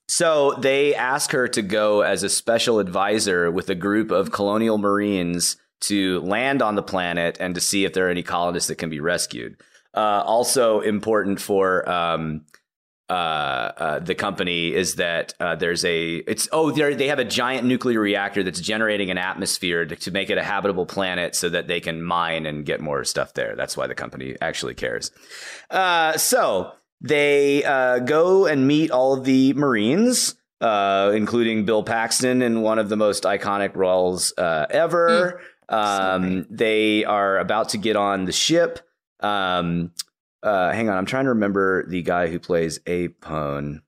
So they ask her to go as a special advisor with a group of colonial Marines to land on the planet and to see if there are any colonists that can be rescued. Uh, also important for um, uh, uh, the company is that uh, there's a it's oh, they have a giant nuclear reactor that's generating an atmosphere to, to make it a habitable planet so that they can mine and get more stuff there. That's why the company actually cares. Uh, so they uh, go and meet all of the Marines, uh, including Bill Paxton in one of the most iconic roles uh, ever. Mm. Um, they are about to get on the ship. Um Uh, hang on, I'm trying to remember the guy who plays Apone.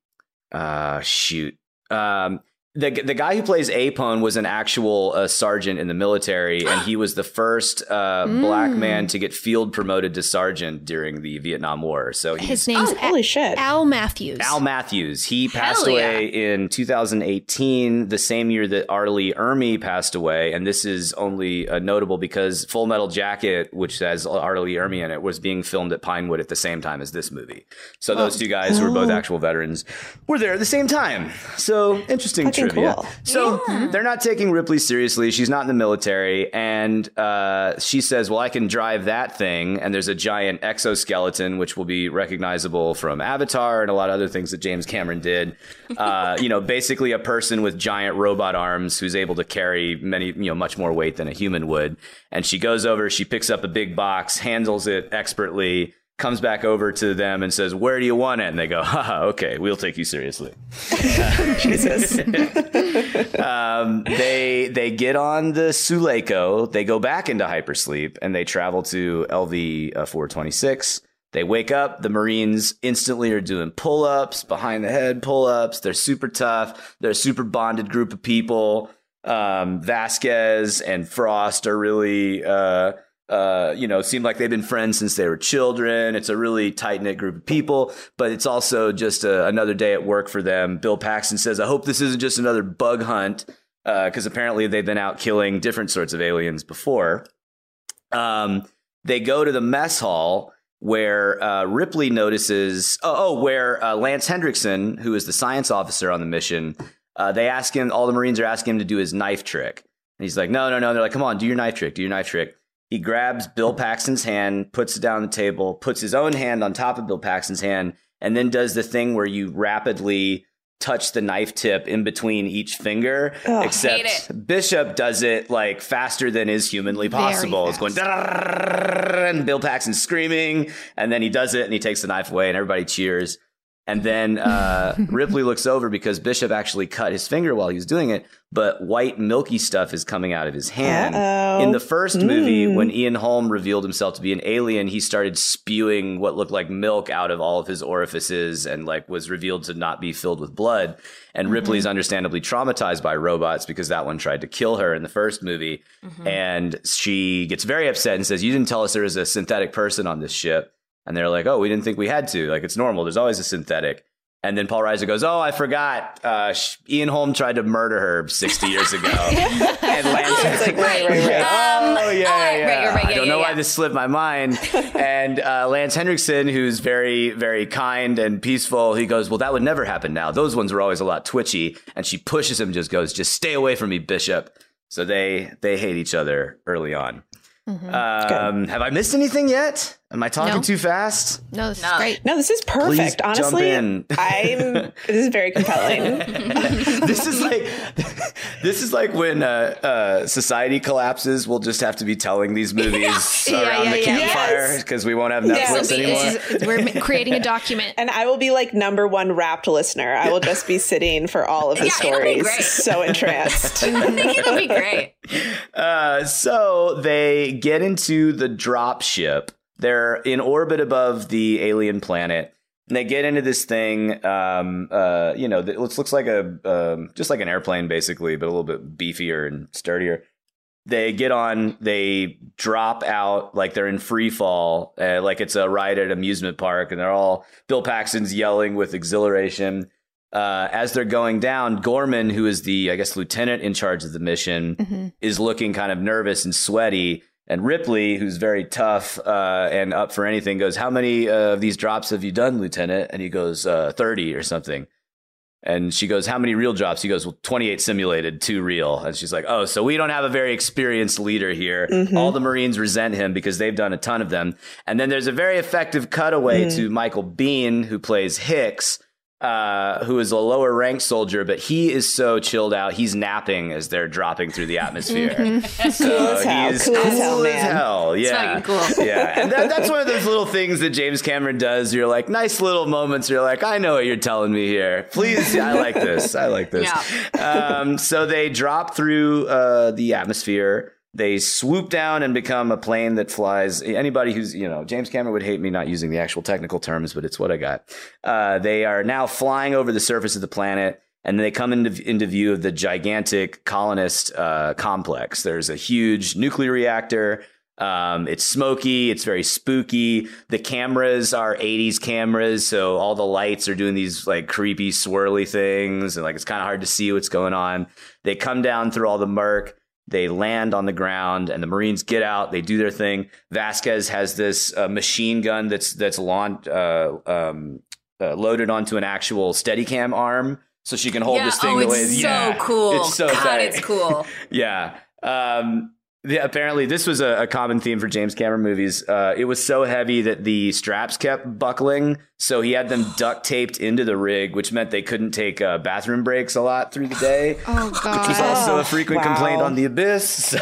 Uh, shoot. Um, The the guy who plays Apone was an actual uh, sergeant in the military, and he was the first uh, mm. black man to get field promoted to sergeant during the Vietnam War. So he's, his name's oh, holy shit Al Matthews. Al Matthews. He passed Hell away yeah. in two thousand eighteen, the same year that Arlie Ermey passed away. And this is only uh, notable because Full Metal Jacket, which has Arlie Ermey in it, was being filmed at Pinewood at the same time as this movie. So oh. those two guys, oh. who were both actual veterans, were there at the same time. So interesting. Fucking trivia. Cool. So yeah. they're not taking Ripley seriously. She's not in the military. And uh, she says, well, I can drive that thing. And there's a giant exoskeleton, which will be recognizable from Avatar and a lot of other things that James Cameron did. Uh, you know, basically a person with giant robot arms who's able to carry many, you know, much more weight than a human would. And she goes over, she picks up a big box, handles it expertly, comes back over to them and says, where do you want it? And they go, haha, okay, we'll take you seriously. Jesus. um, they they get on the Suleiko. They go back into hypersleep and they travel to L V four twenty-six. They wake up. The Marines instantly are doing pull-ups, behind the head pull-ups. They're super tough. They're a super bonded group of people. Um, Vasquez and Frost are really... Uh, Uh, you know, seem like they've been friends since they were children. It's a really tight-knit group of people, but it's also just a, another day at work for them. Bill Paxton says, I hope this isn't just another bug hunt, because uh, apparently they've been out killing different sorts of aliens before. Um, they go to the mess hall where uh, Ripley notices, oh, oh where uh, Lance Henriksen, who is the science officer on the mission, uh, they ask him, all the Marines are asking him to do his knife trick. And he's like, no, no, no. And they're like, come on, do your knife trick, do your knife trick. He grabs Bill Paxton's hand, puts it down on the table, puts his own hand on top of Bill Paxton's hand, and then does the thing where you rapidly touch the knife tip in between each finger. Ugh, except Bishop does it like faster than is humanly possible. It's going, and Bill Paxton's screaming, and then he does it and he takes the knife away and everybody cheers. And then uh, Ripley looks over because Bishop actually cut his finger while he was doing it, but white milky stuff is coming out of his hand. Uh-oh. In the first mm. movie, when Ian Holm revealed himself to be an alien, he started spewing what looked like milk out of all of his orifices and like was revealed to not be filled with blood. And mm-hmm. Ripley's understandably traumatized by robots because that one tried to kill her in the first movie. Mm-hmm. And she gets very upset and says, you didn't tell us there was a synthetic person on this ship. And they're like, oh, we didn't think we had to. Like, it's normal. There's always a synthetic. And then Paul Reiser goes, oh, I forgot. Uh, sh- Ian Holm tried to murder her sixty years ago. And Lance is like, right, right, right. Um, oh, yeah, yeah, yeah. Right, right, right, yeah I don't yeah, know yeah. why this slipped my mind. And uh, Lance Henriksen, who's very, very kind and peaceful, he goes, well, that would never happen now. Those ones were always a lot twitchy. And she pushes him, just goes, just stay away from me, Bishop. So they they hate each other early on. Mm-hmm. Um, have I missed anything yet? Am I talking no. too fast? No, this no. is great. No, this is perfect. Please honestly, I'm. This is very compelling. This is like, this is like when uh, uh, society collapses. We'll just have to be telling these movies yeah. around yeah, yeah, the campfire because yes. we won't have Netflix yeah. anymore. This is, we're creating a document, and I will be like number one Wrapped listener. I will just be sitting for all of the yeah, stories. So entranced. I think it'll be great. Uh, so they get into the drop ship. They're in orbit above the alien planet, and they get into this thing. Um, uh, you know, it looks like a um, just like an airplane, basically, but a little bit beefier and sturdier. They get on, they drop out like they're in free fall, uh, like it's a ride at an amusement park, and they're all Bill Paxton's yelling with exhilaration. Uh, as they're going down, Gorman, who is the, I guess, lieutenant in charge of the mission, mm-hmm. is looking kind of nervous and sweaty. And Ripley, who's very tough uh, and up for anything, goes, how many uh, of these drops have you done, Lieutenant? And he goes, uh, thirty or something. And she goes, how many real drops? He goes, well, twenty-eight simulated, two real. And she's like, oh, so we don't have a very experienced leader here. Mm-hmm. All the Marines resent him because they've done a ton of them. And then there's a very effective cutaway mm-hmm. to Michael Biehn, who plays Hicks, uh, who is a lower rank soldier, but he is so chilled out. He's napping as they're dropping through the atmosphere. Mm-hmm. So cool as hell. He is cool, cool as hell. As hell. Yeah. It's fucking cool. Yeah. And that, that's one of those little things that James Cameron does. You're like, nice little moments. You're like, I know what you're telling me here. Please. I like this. I like this. Yeah. Um, so they drop through, uh, the atmosphere. They swoop down and become a plane that flies. Anybody who's, you know, James Cameron would hate me not using the actual technical terms, but it's what I got. Uh, they are now flying over the surface of the planet, And they come into, into view of the gigantic colonist uh, complex. There's a huge nuclear reactor. Um, it's smoky. It's very spooky. The cameras are eighties cameras. So all the lights are doing these like creepy, swirly things. And like it's kind of hard to see what's going on. They come down through all the murk. They land on the ground and the Marines get out. They do their thing. Vasquez has this uh, machine gun that's that's launched, uh, um, uh, loaded onto an actual Steadicam arm. So she can hold yeah. this thing. Oh, the way it's yeah. so cool. It's so God, tight. It's cool. yeah. Um, yeah. Apparently, this was a, a common theme for James Cameron movies. Uh, it was so heavy that the straps kept buckling. So he had them duct taped into the rig, which meant they couldn't take uh, bathroom breaks a lot through the day. Oh, God. Which was also a frequent wow. complaint on The Abyss. So.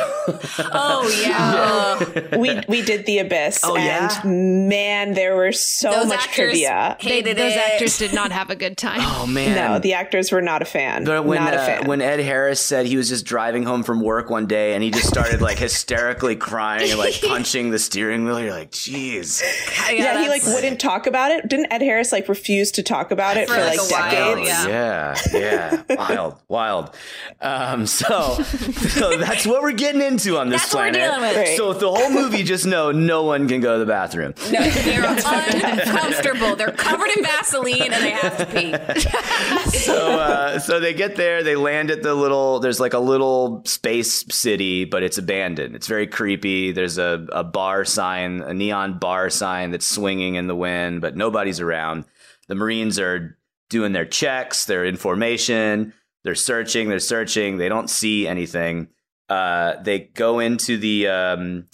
Oh, yeah. yeah. We we did The Abyss. Oh, and yeah? man, there were so those much trivia. They, those it. actors did not have a good time. Oh, man. No, the actors were not a fan. But when, not uh, a fan. When Ed Harris said he was just driving home from work one day and he just started like hysterically crying and like punching the steering wheel, you're like, geez. Yeah, yeah he like wouldn't talk about it. Didn't Ed Harris like refuse to talk about it for, for like, like decades? While, yeah, yeah, yeah. wild, wild. Um, so, so that's what we're getting into on this that's planet. What we're dealing with. So if the whole movie, just know no one can go to the bathroom. No, they're uncomfortable. They're covered in Vaseline and they have to pee. so, uh, so they get there. They land at the little. There's like a little space city, but it's abandoned. It's very creepy. There's a a bar sign, a neon bar sign that's swinging in the wind, but nobody. Around. The Marines are doing their checks, their information, they're searching, they're searching, they don't see anything. Uh, they go into the um,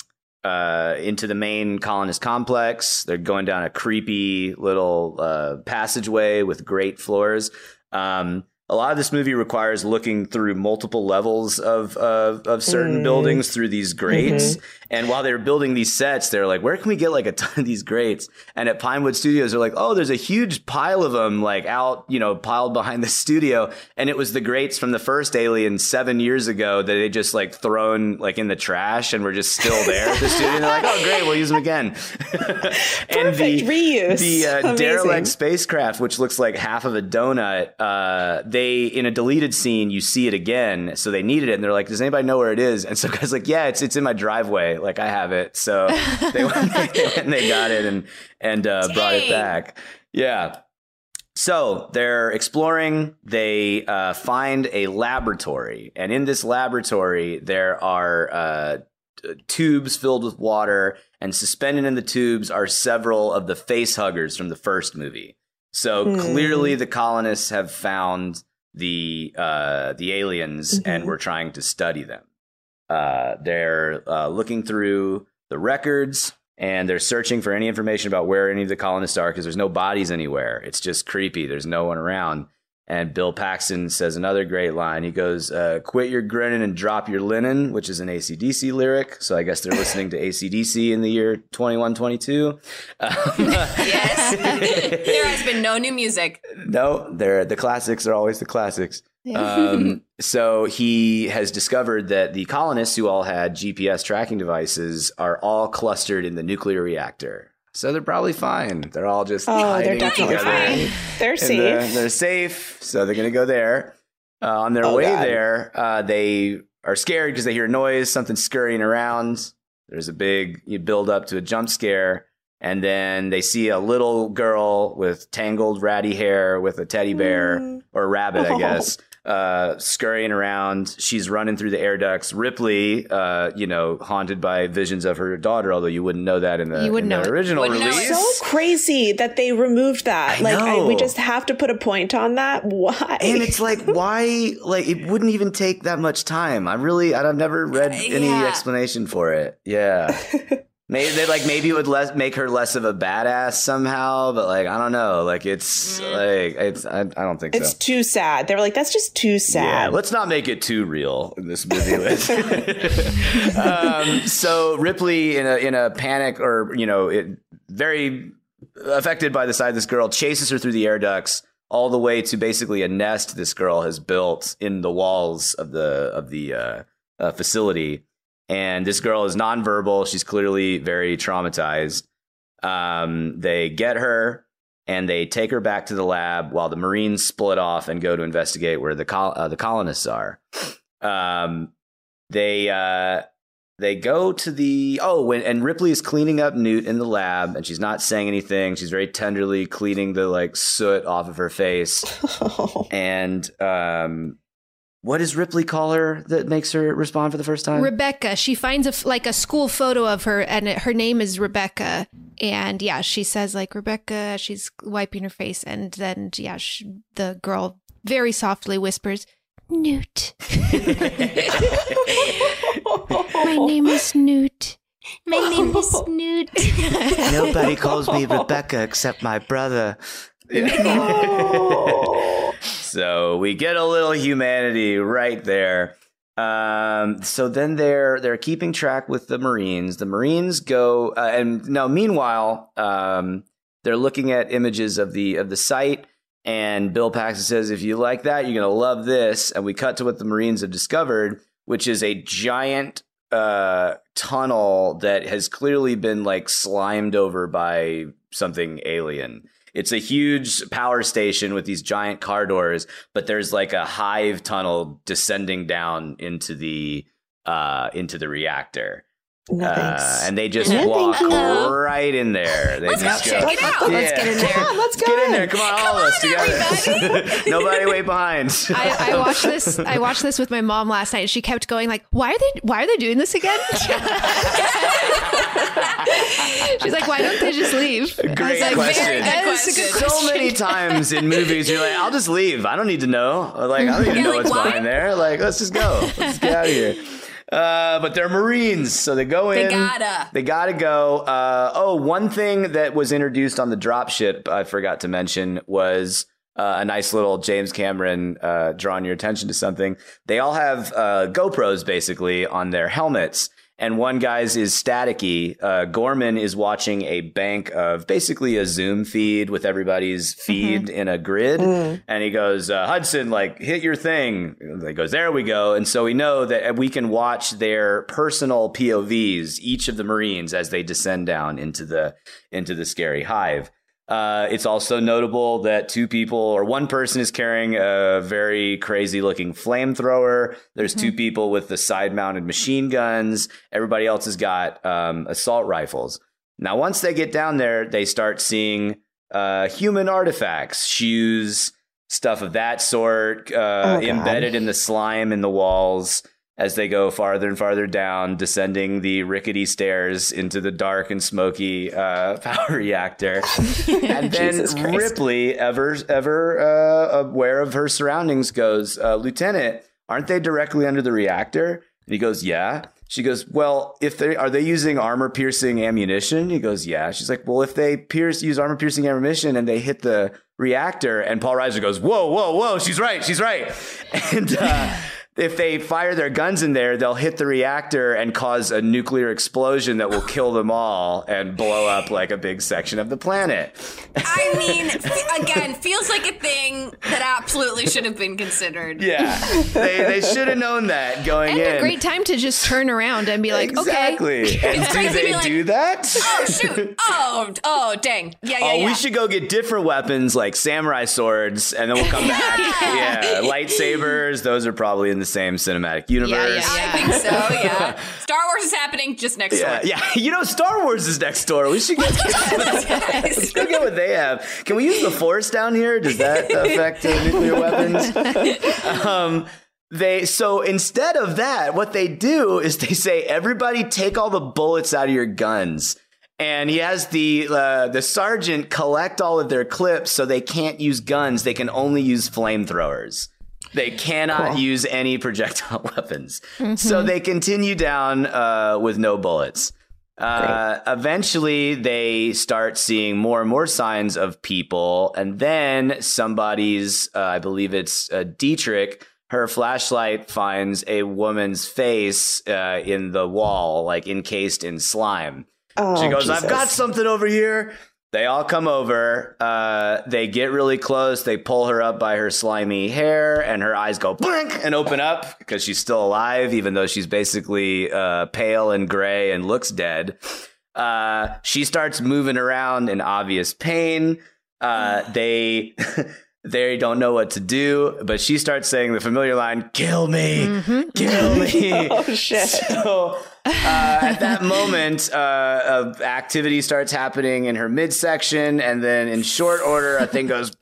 uh, into the main colonist complex. They're going down a creepy little uh, passageway with great floors. Um, a lot of this movie requires looking through multiple levels of of, of certain mm. buildings through these grates. Mm-hmm. And while they were building these sets, they're like, where can we get like a ton of these grates? And at Pinewood Studios, they're like, oh, there's a huge pile of them like out, you know, piled behind the studio. And it was the grates from the first Alien seven years ago that they just like thrown like in the trash and were just still there at the studio. And they're like, oh, great, we'll use them again. Perfect and the, reuse. The uh, derelict spacecraft, which looks like half of a donut, uh, they They, in a deleted scene, you see it again. So they needed it. And they're like, does anybody know where it is? And so guy's like, yeah, it's it's in my driveway. Like, I have it. So they went, they went and they got it and, and uh, brought it back. Yeah. So they're exploring. They uh, find a laboratory. And in this laboratory, there are uh, t- tubes filled with water. And suspended in the tubes are several of the face huggers from the first movie. So mm. clearly the colonists have found the uh, the aliens mm-hmm. and we're trying to study them. Uh, they're uh, looking through the records and they're searching for any information about where any of the colonists are because there's no bodies anywhere. It's just creepy. There's no one around. And Bill Paxton says another great line. He goes, uh, quit your grinning and drop your linen, which is an A C D C lyric. So I guess they're listening to A C D C in the year twenty one twenty-two. Um, yes. There has been no new music. No, they're, the classics are always the classics. um, so he has discovered that the colonists who all had G P S tracking devices are all clustered in the nuclear reactor. So they're probably fine. They're all just oh, hiding they're together. Fine. They're safe. The, they're safe. So they're going to go there. Uh, on their oh, way God. there, uh, they are scared because they hear noise, something scurrying around. There's a big you build up to a jump scare. And then they see a little girl with tangled ratty hair with a teddy bear mm. or a rabbit, oh. I guess, uh, scurrying around. She's running through the air ducts. Ripley, uh, you know, haunted by visions of her daughter, although you wouldn't know that in the, you in the original wouldn't release. It's so crazy that they removed that. I like, I, we just have to put a point on that. Why? And it's like, why? Like, it wouldn't even take that much time. I really, I've never read any yeah. explanation for it. Yeah. Maybe they like maybe it would less, make her less of a badass somehow, but like I don't know, like it's like it's I, I don't think it's so. It's too sad. They were like, that's just too sad. Yeah, let's not make it too real in this movie. um, so Ripley, in a in a panic, or you know, it, very affected by the sight of this girl, chases her through the air ducts all the way to basically a nest this girl has built in the walls of the of the uh, uh, facility. And this girl is nonverbal. She's clearly very traumatized. Um, they get her and they take her back to the lab while the Marines split off and go to investigate where the col- uh, the colonists are. Um, they uh, they go to the oh, when, and Ripley is cleaning up Newt in the lab, and she's not saying anything. She's very tenderly cleaning the like soot off of her face. And um, what does Ripley call her that makes her respond for the first time? Rebecca. She finds a, like a school photo of her, and her name is Rebecca. And yeah, she says like Rebecca, she's wiping her face. And then, yeah, she, the girl very softly whispers, Newt. My name is Newt. My name is Newt. Nobody calls me Rebecca except my brother. Yeah. So we get a little humanity right there. Um, so then they're they're keeping track with the Marines. The Marines go uh, and now meanwhile, um, they're looking at images of the of the site. And Bill Paxton says, if you like that, you're going to love this. And we cut to what the Marines have discovered, which is a giant uh, tunnel that has clearly been like slimed over by something alien. It's a huge power station with these giant car doors, but there's like a hive tunnel descending down into the uh, into the reactor. Nice. Uh, and they just yeah, walk right in there. They let's just go check it out. Yeah. Let's get in there. Come on, let's go. Get in there. Come on, Come all of us together. Nobody wait behind. I, I watched this. I watched this with my mom last night. And she kept going like, "Why are they? Why are they doing this again?" She's like, "Why don't they just leave?" Great I was like, question. That is a good question. So many times in movies, you're like, "I'll just leave. I don't need to know. Like, I don't need to yeah, know like, what's why? behind there. Like, let's just go. Let's get out of here." Uh, but they're Marines, so they go in. They gotta. They gotta go. Uh, oh, one thing that was introduced on the dropship I forgot to mention was uh, a nice little James Cameron uh, drawing your attention to something. They all have uh, GoPros basically on their helmets, and one guy's is staticky. Uh, Gorman is watching a bank of basically a Zoom feed with everybody's feed mm-hmm. in a grid, mm. and he goes, uh, Hudson, like, hit your thing. And he goes, there we go. And so we know that we can watch their personal P O Vs, each of the Marines, as they descend down into the into the scary hive. Uh, it's also notable that two people or one person is carrying a very crazy looking flamethrower. There's mm-hmm. two people with the side mounted machine guns. Everybody else has got um, assault rifles. Now, once they get down there, they start seeing uh, human artifacts, shoes, stuff of that sort, uh, oh, embedded in the slime in the walls as they go farther and farther down, descending the rickety stairs into the dark and smoky uh, power reactor. And then Ripley, ever ever uh, aware of her surroundings, goes, uh, Lieutenant, aren't they directly under the reactor? And he goes, yeah. She goes, well, if they are they using armor-piercing ammunition? He goes, yeah. She's like, well, if they pierce use armor-piercing ammunition and they hit the reactor, and Paul Reiser goes, whoa, whoa, whoa, she's right, she's right. And... Uh, if they fire their guns in there, they'll hit the reactor and cause a nuclear explosion that will kill them all and blow up like a big section of the planet. I mean, again, feels like a thing that absolutely should have been considered. Yeah, they, they should have known that going and in. And a great time to just turn around and be like, exactly. okay. Exactly. And do they like, do that? Oh, shoot. Oh, oh, dang. Yeah, yeah, oh, yeah. We should go get different weapons like samurai swords and then we'll come back. Yeah, lightsabers. Those are probably in the same cinematic universe. Yeah, yeah, yeah. I think so, yeah. Star Wars is happening just next yeah, door. Yeah, you know, Star Wars is next door. We should get, let's go get what they have. Can we use the Force down here? Does that affect uh, nuclear weapons? Um, they So instead of that, what they do is they say, everybody take all the bullets out of your guns. And he has the uh, the sergeant collect all of their clips so they can't use guns. They can only use flamethrowers. They cannot cool. use any projectile weapons. Mm-hmm. So they continue down uh, with no bullets. Uh, eventually, they start seeing more and more signs of people. And then somebody's, uh, I believe it's uh, Dietrich, her flashlight finds a woman's face uh, in the wall, like encased in slime. Oh, she goes, Jesus. I've got something over here. They all come over, uh, they get really close, they pull her up by her slimy hair, and her eyes go blink and open up, because she's still alive, even though she's basically uh, pale and gray and looks dead. Uh, she starts moving around in obvious pain. Uh, they they don't know what to do, but she starts saying the familiar line, "Kill me, mm-hmm. kill me." Oh shit! So uh, at that moment, uh, activity starts happening in her midsection, and then in short order, a thing goes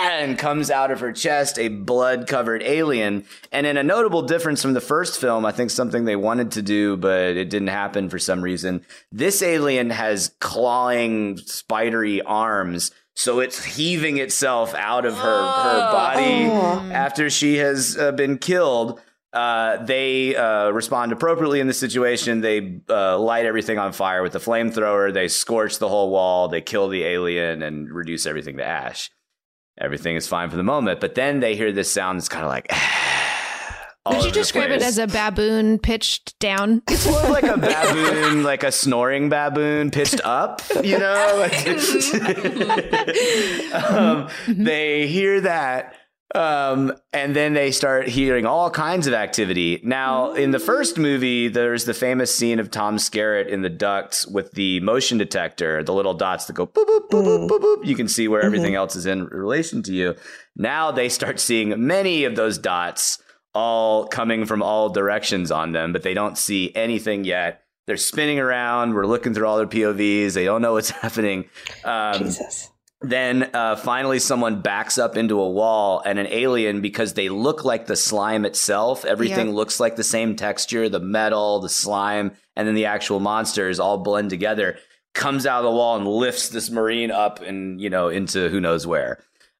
and comes out of her chest, a blood-covered alien. And in a notable difference from the first film, I think something they wanted to do, but it didn't happen for some reason, this alien has clawing, spidery arms. So it's heaving itself out of her, her body oh. after she has uh, been killed. Uh, they uh, respond appropriately in the situation. They uh, light everything on fire with the flamethrower. They scorch the whole wall. They kill the alien and reduce everything to ash. Everything is fine for the moment. But then they hear this sound that's kind of like... Could you describe it as a baboon pitched down? It's more like a baboon, like a snoring baboon pitched up, you know? um, they hear that, um, and then they start hearing all kinds of activity. Now, in the first movie, there's the famous scene of Tom Skerritt in the ducts with the motion detector, the little dots that go boop, boop, boop, boop, boop, boop. You can see where everything mm-hmm. else is in relation to you. Now they start seeing many of those dots all coming from all directions on them, but they don't see anything yet. They're spinning around. We're looking through all their P O Vs. They don't know what's happening. Um, Jesus. Then uh, finally someone backs up into a wall, and an alien, because they look like the slime itself, everything yeah. looks like the same texture, the metal, the slime, and then the actual monsters all blend together, comes out of the wall and lifts this marine up and, you know, into who knows where.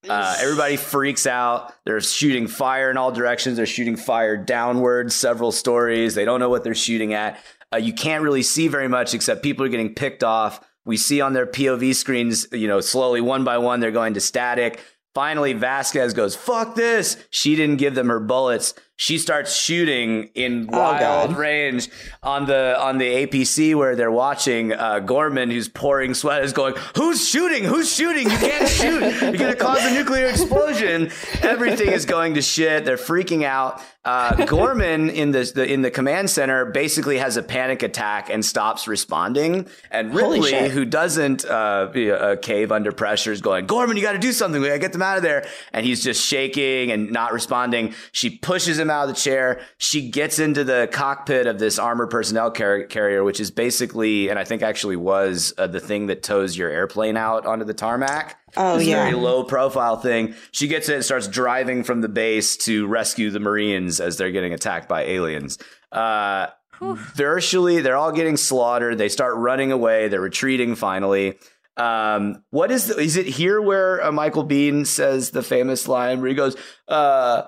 Uh, everybody freaks out. They're shooting fire in all directions. They're shooting fire downwards, several stories. They don't know what they're shooting at. Uh, you can't really see very much, except people are getting picked off. We see on their P O V screens, you know, slowly one by one, they're going to static. Finally, Vasquez goes, "Fuck this." She didn't give them her bullets. She starts shooting in oh, wild God. range on the on the A P C where they're watching. Uh, Gorman, who's pouring sweat, is going, "Who's shooting? Who's shooting? You can't shoot. You're going to cause a nuclear explosion." Everything is going to shit. They're freaking out. Uh, Gorman in the, the in the command center basically has a panic attack and stops responding. And Ripley, who doesn't uh, uh, cave under pressure, is going, "Gorman, you got to do something. We got to get them out of there." And he's just shaking and not responding. She pushes him out of the chair. She gets into the cockpit of this armored personnel car- carrier, which is basically, and I think actually was uh, the thing that tows your airplane out onto the tarmac. Oh, this yeah. very low profile thing. She gets it and starts driving from the base to rescue the Marines as they're getting attacked by aliens. Uh, virtually, they're all getting slaughtered. They start running away. They're retreating finally. Um, what is the, is it here where uh, Michael Biehn says the famous line where he goes, uh,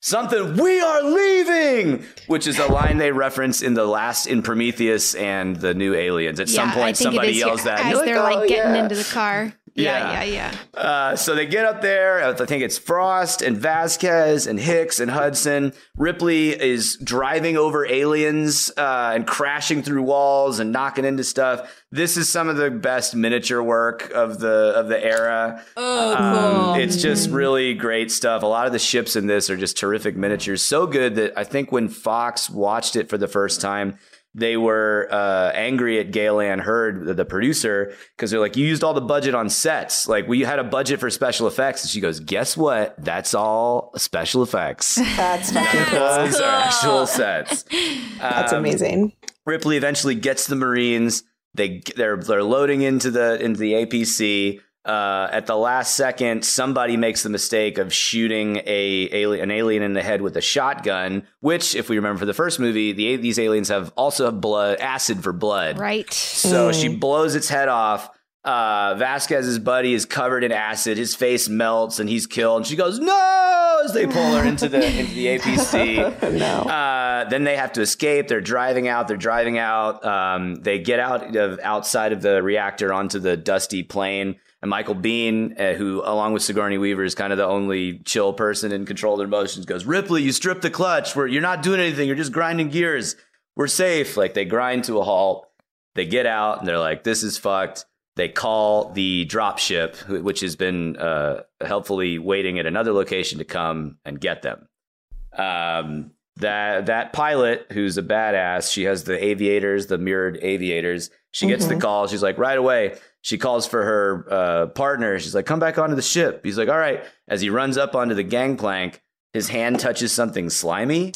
something, "We are leaving," which is a line they reference in the last in Prometheus and the New Aliens. At yeah, some point, somebody yells that. As they're like, like oh, getting yeah. into the car. Yeah, yeah, yeah. yeah. Uh, so they get up there. I think it's Frost and Vasquez and Hicks and Hudson. Ripley is driving over aliens uh, and crashing through walls and knocking into stuff. This is some of the best miniature work of the of the era. Oh, cool. Um, it's just really great stuff. A lot of the ships in this are just terrific miniatures. So good that I think when Fox watched it for the first time, they were uh, angry at Gail Ann Hurd, the producer, because they're like, "You used all the budget on sets. Like, we had a budget for special effects." And she goes, "Guess what? That's all special effects. That's Those cool. are actual sets." That's um, amazing. Ripley eventually gets the Marines. They they're they're loading into the into the A P C. Uh, at the last second, somebody makes the mistake of shooting a alien, an alien in the head with a shotgun, which, if we remember for the first movie, the, these aliens have also have blood, acid for blood. Right. So mm. she blows its head off. Uh, Vasquez's buddy is covered in acid. His face melts and he's killed. And she goes, "No!" as they pull her into the into the A P C. No. Uh, then they have to escape. They're driving out. They're driving out. Um, they get out of outside of the reactor onto the dusty plain. And Michael Biehn, uh, who, along with Sigourney Weaver, is kind of the only chill person in control of their emotions, goes, "Ripley, you stripped the clutch. We're, you're not doing anything. You're just grinding gears. We're safe." Like, they grind to a halt. They get out, and they're like, "This is fucked." They call the dropship, which has been uh, helpfully waiting at another location to come and get them. Um, that that pilot, who's a badass, she has the aviators, the mirrored aviators. She gets mm-hmm. the call. She's like, right away. She calls for her uh, partner. She's like, come back onto the ship. He's like, all right. As he runs up onto the gangplank, his hand touches something slimy.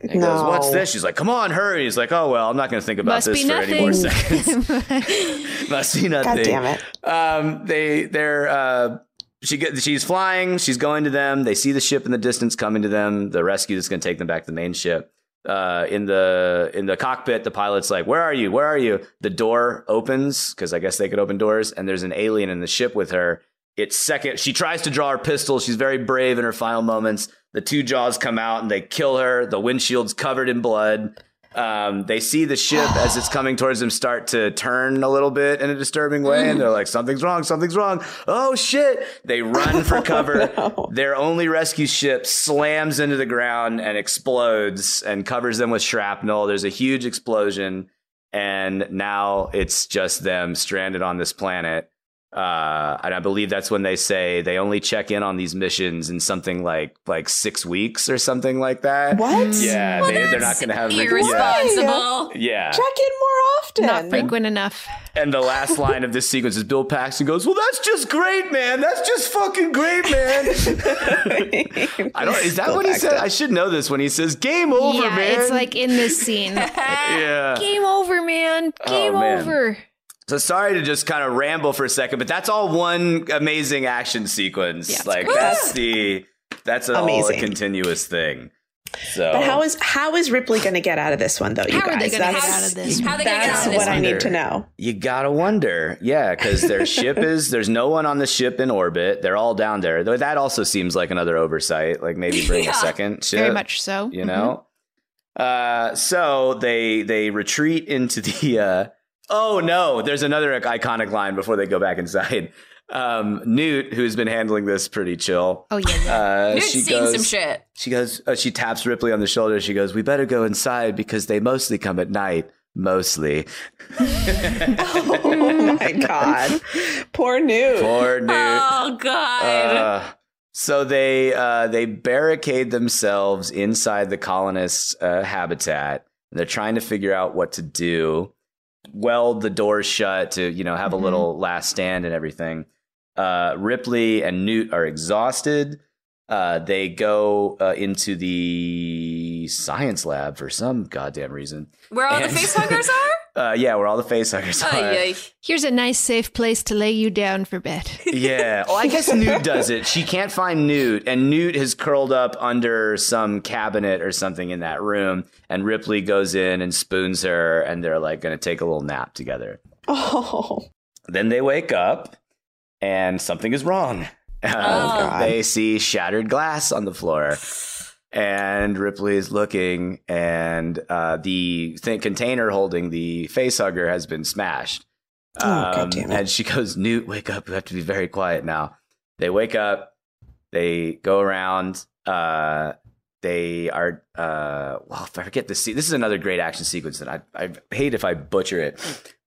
And he no. goes, what's this? She's like, come on, hurry. He's like, oh, well, I'm not going to think about Must this for nothing. any more seconds. Must be nothing. God damn it. Um, they, they're, uh, she get, she's flying. She's going to them. They see the ship in the distance coming to them. The rescue that's going to take them back to the main ship. Uh, in the in the cockpit, the pilot's like, where are you? Where are you? The door opens, because I guess they could open doors, and there's an alien in the ship with her. It's second. She tries to draw her pistol. She's very brave in her final moments. The two jaws come out, and they kill her. The windshield's covered in blood. Um, they see the ship as it's coming towards them start to turn a little bit in a disturbing way, and they're like, something's wrong, something's wrong. Oh, shit. They run for cover. Oh, no. Their only rescue ship slams into the ground and explodes and covers them with shrapnel. There's a huge explosion, and now it's just them stranded on this planet. Uh, and I believe that's when they say they only check in on these missions in something like like six weeks or something like that. What? Yeah, well, they, they're not going to have irresponsible. Yeah. yeah, check in more often. Not frequent enough. And the last line of this sequence is Bill Paxton goes, "Well, that's just great, man. That's just fucking great, man." I don't. Is that Bill what he said? Up. I should know this when he says, "Game over, yeah, man." It's like in this scene. yeah. Game over, man. Game oh, man. over. So sorry to just kind of ramble for a second, but that's all one amazing action sequence. Yeah, like that's the that's a whole continuous thing. So, but how is how is Ripley going to get out of this one though? You how guys, are they going to get out of this? How they that's get out of this what I need to know. You gotta wonder, yeah, because their ship is there's no one on the ship in orbit. They're all down there. That also seems like another oversight. Like maybe bring yeah, a second ship. Very much so. You mm-hmm. know. Uh, so they they retreat into the. Uh, Oh, no, there's another iconic line before they go back inside. Um, Newt, who's been handling this pretty chill. Oh, yeah. yeah. Uh, Newt's she seen goes, some shit. She goes, uh, she taps Ripley on the shoulder. She goes, we better go inside because they mostly come at night. Mostly. Oh, my God. Poor Newt. Poor Newt. Oh, God. Uh, so they uh, they barricade themselves inside the colonists' uh, habitat. And they're trying to figure out what to do. Weld the door shut to, you know, have mm-hmm. a little last stand and everything. Uh, Ripley and Newt are exhausted. Uh, they go uh, into the science lab for some goddamn reason. Where all and, the facehuggers are? Uh, yeah, where all the facehuggers oh, are. Yeah. Here's a nice safe place to lay you down for bed. Yeah. Well, I guess Newt does it. She can't find Newt, and Newt has curled up under some cabinet or something in that room, and Ripley goes in and spoons her, and they're like going to take a little nap together. Oh. Then they wake up, and something is wrong. Uh, oh, they see shattered glass on the floor, and Ripley is looking, and uh, the th- container holding the facehugger has been smashed. Um, oh, God damn it. And she goes, Newt, wake up. You have to be very quiet now. They wake up. They go around. Uh, they are, uh, well, if I forget this. Se- this is another great action sequence that I, I hate if I butcher it.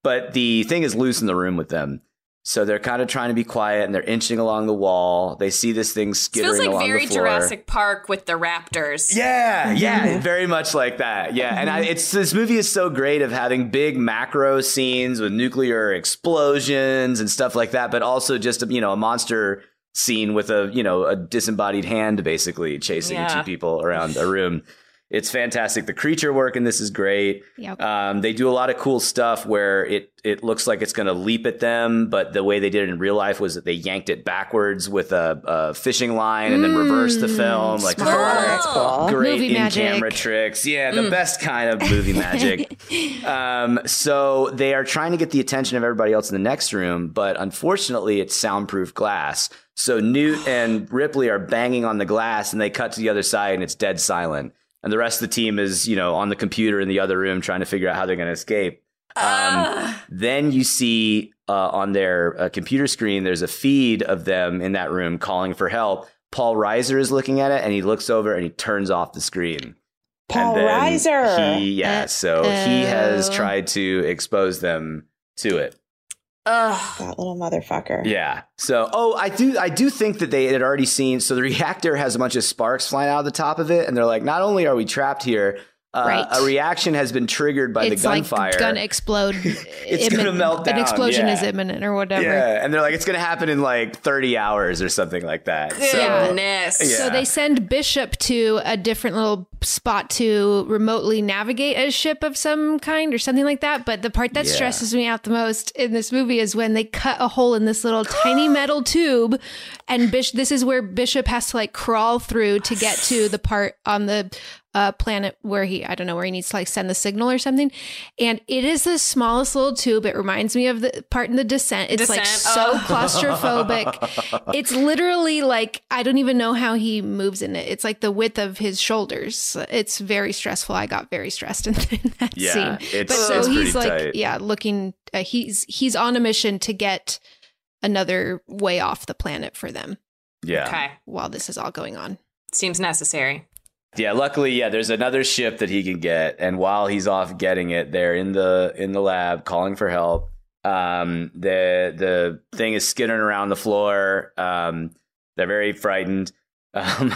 But the thing is loose in the room with them. So they're kind of trying to be quiet, and they're inching along the wall. They see this thing skittering along the floor. It feels like very Jurassic Park with the raptors. Yeah, yeah, mm-hmm. very much like that. Yeah, mm-hmm. and I, it's this movie is so great of having big macro scenes with nuclear explosions and stuff like that, but also just a, you know a monster scene with a you know a disembodied hand basically chasing yeah. two people around a room. It's fantastic. The creature work in this is great. Yep. Um, they do a lot of cool stuff where it it looks like it's going to leap at them, but the way they did it in real life was that they yanked it backwards with a, a fishing line and mm, then reversed the film. Like, oh, great in-camera tricks. Yeah, the mm. best kind of movie magic. um, so they are trying to get the attention of everybody else in the next room, but unfortunately, it's soundproof glass. So Newt and Ripley are banging on the glass, and they cut to the other side, and it's dead silent. And the rest of the team is, you know, on the computer in the other room trying to figure out how they're going to escape. Um, uh. Then you see uh, on their uh, computer screen, there's a feed of them in that room calling for help. Paul Reiser is looking at it, and he looks over and he turns off the screen. Paul Reiser. He, yeah, so Uh-oh. he has tried to expose them to it. Ugh. That little motherfucker. Yeah. So, oh, I do I do think that they had already seen. So the reactor has a bunch of sparks flying out of the top of it. And they're like, not only are we trapped here, Uh, right. A reaction has been triggered by it's the gunfire. It's like going to explode. It's going to melt down. An explosion yeah. is imminent or whatever. Yeah, and they're like, it's going to happen in like thirty hours or something like that. Goodness. So, yeah. so they send Bishop to a different little spot to remotely navigate a ship of some kind or something like that. But the part that yeah. stresses me out the most in this movie is when they cut a hole in this little tiny metal tube. And Bish- this is where Bishop has to like crawl through to get to the part on the... Uh, planet where he, I don't know, where he needs to like send the signal or something. And it is the smallest little tube. It reminds me of the part in The Descent. It's Descent. like so oh. claustrophobic. It's literally like, I don't even know how he moves in it. It's like the width of his shoulders. It's very stressful. I got very stressed in, in that yeah, scene. It's, but so it's he's like, tight. yeah, looking, uh, he's, he's on a mission to get another way off the planet for them. Yeah. Okay. While this is all going on. Seems necessary. Yeah, luckily, yeah, there's another ship that he can get. And while he's off getting it, they're in the in the lab calling for help. Um, the the thing is skittering around the floor. Um, they're very frightened. Um,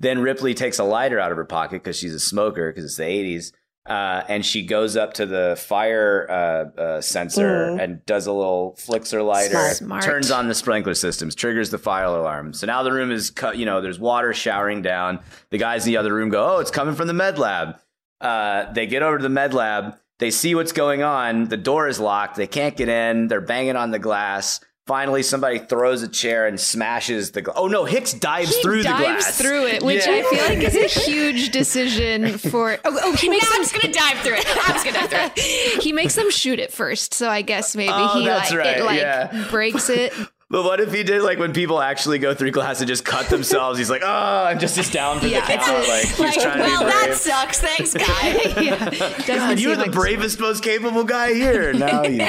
then Ripley takes a lighter out of her pocket because she's a smoker, because it's the eighties. Uh, and she goes up to the fire uh, uh, sensor mm. and does a little flicks her lighter, Smart. turns on the sprinkler systems, triggers the fire alarm. So now the room is, cu- you know, there's water showering down. The guys in the other room go, oh, it's coming from the med lab. Uh, they get over to the med lab. They see what's going on. The door is locked. They can't get in. They're banging on the glass. Finally, somebody throws a chair and smashes the glass. Oh, no, Hicks dives he through dives the glass. He dives through it, which yeah. I feel like is a huge decision for... Oh, oh he makes no, them... I'm just going to dive through it. I'm just going to dive through it. He makes them shoot it first, so I guess maybe oh, he like, right. it, like yeah. breaks it. But what if he did, like, when people actually go through glass and just cut themselves? He's like, oh, I'm just as down for yeah, the count. Like, he's like, trying well, to be brave. That sucks. Thanks, guy. yeah. God, you're the like bravest, so. most capable guy here. Now you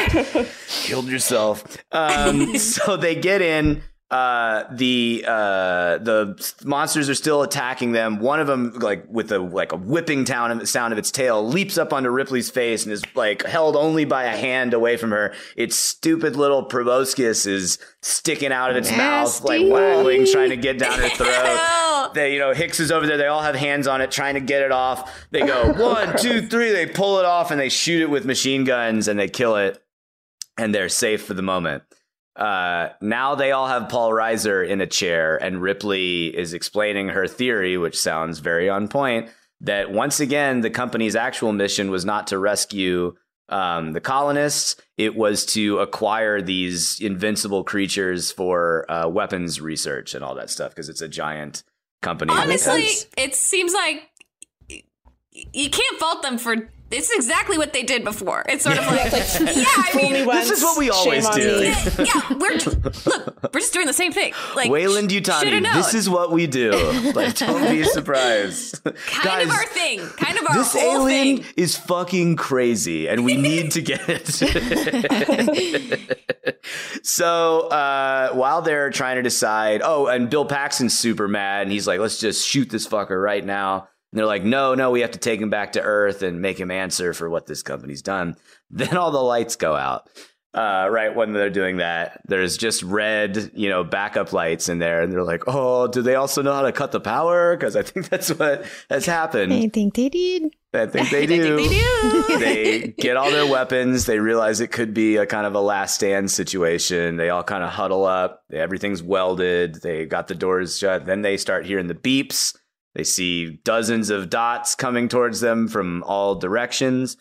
killed yourself. Um, so they get in. Uh, the uh, the monsters are still attacking them. One of them, like with a like a whipping town, sound of its tail, leaps up onto Ripley's face and is like held only by a hand away from her. Its stupid little proboscis is sticking out of its Nasty. mouth, like waggling, trying to get down her throat. They, you know, Hicks is over there. They all have hands on it, trying to get it off. They go one, two, three. They pull it off and they shoot it with machine guns and they kill it. And they're safe for the moment. Uh, now they all have Paul Reiser in a chair, and Ripley is explaining her theory, which sounds very on point, that once again, the company's actual mission was not to rescue um, the colonists. It was to acquire these invincible creatures for uh, weapons research and all that stuff, because it's a giant company. Honestly, it seems like you can't fault them for... It's exactly what they did before. It's sort of like, like yeah, I mean, this is what we always do. Yeah, yeah, we're t- look, we're just doing the same thing. Like Weyland-Yutani, this is what we do. Like, don't be surprised. Kind Guys, of our thing. Kind of our this whole alien thing. Is fucking crazy, and we need to get it. So uh, while they're trying to decide, oh, and Bill Paxton's super mad, and he's like, let's just shoot this fucker right now. And they're like, no, no, we have to take him back to Earth and make him answer for what this company's done. Then all the lights go out. Uh, right when they're doing that, there's just red, you know, backup lights in there. And they're like, oh, do they also know how to cut the power? Because I think that's what has happened. I think they did. I think they do. Think they, do. They get all their weapons. They realize it could be a kind of a last stand situation. They all kind of huddle up. Everything's welded. They got the doors shut. Then they start hearing the beeps. They see dozens of dots coming towards them from all directions.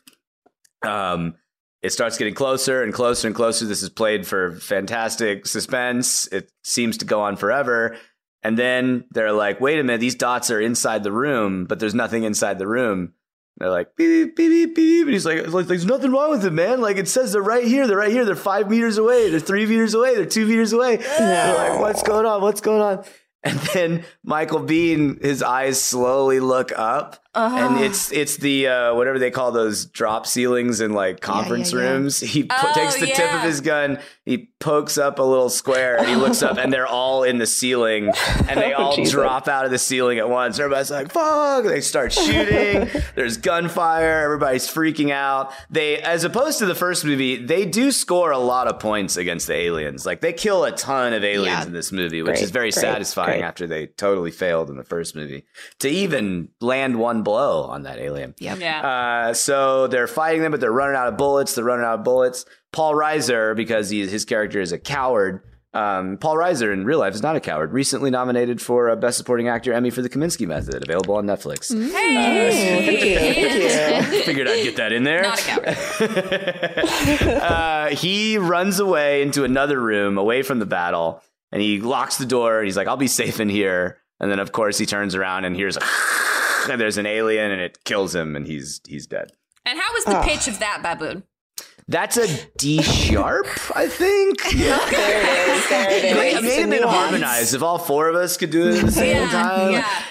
Um, it starts getting closer and closer and closer. This is played for fantastic suspense. It seems to go on forever. And then they're like, wait a minute, these dots are inside the room, but there's nothing inside the room. They're like, beep, beep, beep, beep. And he's like, there's nothing wrong with it, man. Like, it says they're right here. They're right here. They're five meters away. They're three meters away. They're two meters away. No. They're like, what's going on? What's going on? And then Michael Biehn, his eyes slowly look up, uh-huh. and it's it's the uh, whatever they call those drop ceilings in like conference yeah, yeah, yeah. rooms. He po- oh, takes the yeah. tip of his gun, he pokes up a little square, and he looks up, and they're all in the ceiling, and they all oh, drop out of the ceiling at once. Everybody's like, "Fuck!" They start shooting. There's gunfire. Everybody's freaking out. They, as opposed to the first movie, they do score a lot of points against the aliens. Like they kill a ton of aliens yeah. in this movie, which great, is very great, satisfying. Great. After they totally failed in the first movie to even land one blow on that alien. Yep. Yeah. Uh, so they're fighting them, but they're running out of bullets. They're running out of bullets. Paul Reiser, because he, his character is a coward. Um, Paul Reiser in real life is not a coward. Recently nominated for uh, Best Supporting Actor Emmy for The Kaminsky Method, available on Netflix. Hey! Uh, yeah. Figured I'd get that in there. Not a coward. uh, he runs away into another room, away from the battle, and he locks the door. And he's like, I'll be safe in here. And then, of course, he turns around and hears a... and there's an alien, and it kills him, and he's he's dead. And how was the oh. pitch of that, baboon? That's a D sharp, I think. Yeah. There it is. There it is. It may have been harmonized if all four of us could do it at the same yeah, time. Yeah.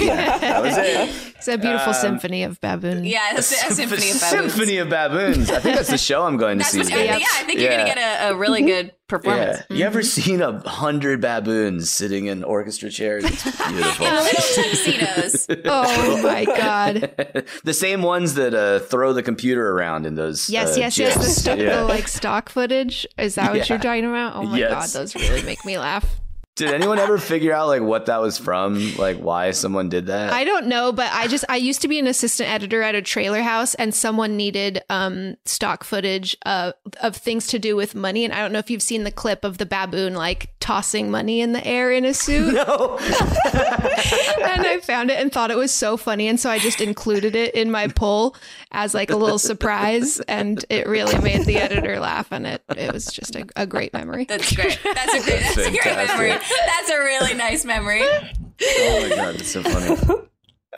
yeah, that was it. It's a beautiful um, symphony of baboons. Yeah, it's a, a symphony of baboons. Symphony of baboons. I think that's the show I'm going to that's see. What, yeah, I think you're yeah. going to get a, a really good performance. Yeah. Mm-hmm. You ever seen a hundred baboons sitting in orchestra chairs? It's beautiful. In little tuxedos. Oh my god! The same ones that uh, throw the computer around in those. Yes, uh, yes, gyms. yes. The, st- yeah. the like stock footage. Is that what yeah. you're talking about? Oh my yes. god, those really make me laugh. Did anyone ever figure out like what that was from? Like why someone did that? I don't know, but I just I used to be an assistant editor at a trailer house, and someone needed um, stock footage uh, of things to do with money. And I don't know if you've seen the clip of the baboon like tossing money in the air in a suit. No. And I found it and thought it was so funny, and so I just included it in my poll as like a little surprise, and it really made the editor laugh, and it it was just a, a great memory. That's great. That's a great. That's, that's a great memory. That's a really nice memory. Oh my god, it's so funny.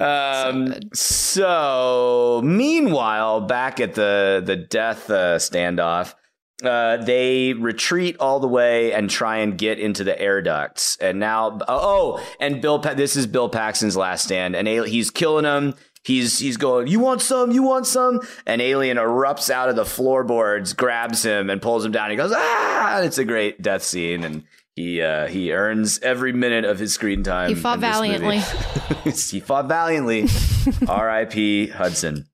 Um, so, so meanwhile, back at the the death uh, standoff, uh, they retreat all the way and try and get into the air ducts. And now, oh, and Bill, pa- this is Bill Paxton's last stand, and he's killing him. He's he's going, you want some? You want some? An alien erupts out of the floorboards, grabs him, and pulls him down. He goes, ah! It's a great death scene, and. He uh, he earns every minute of his screen time. He fought valiantly. he fought valiantly. R I P Hudson.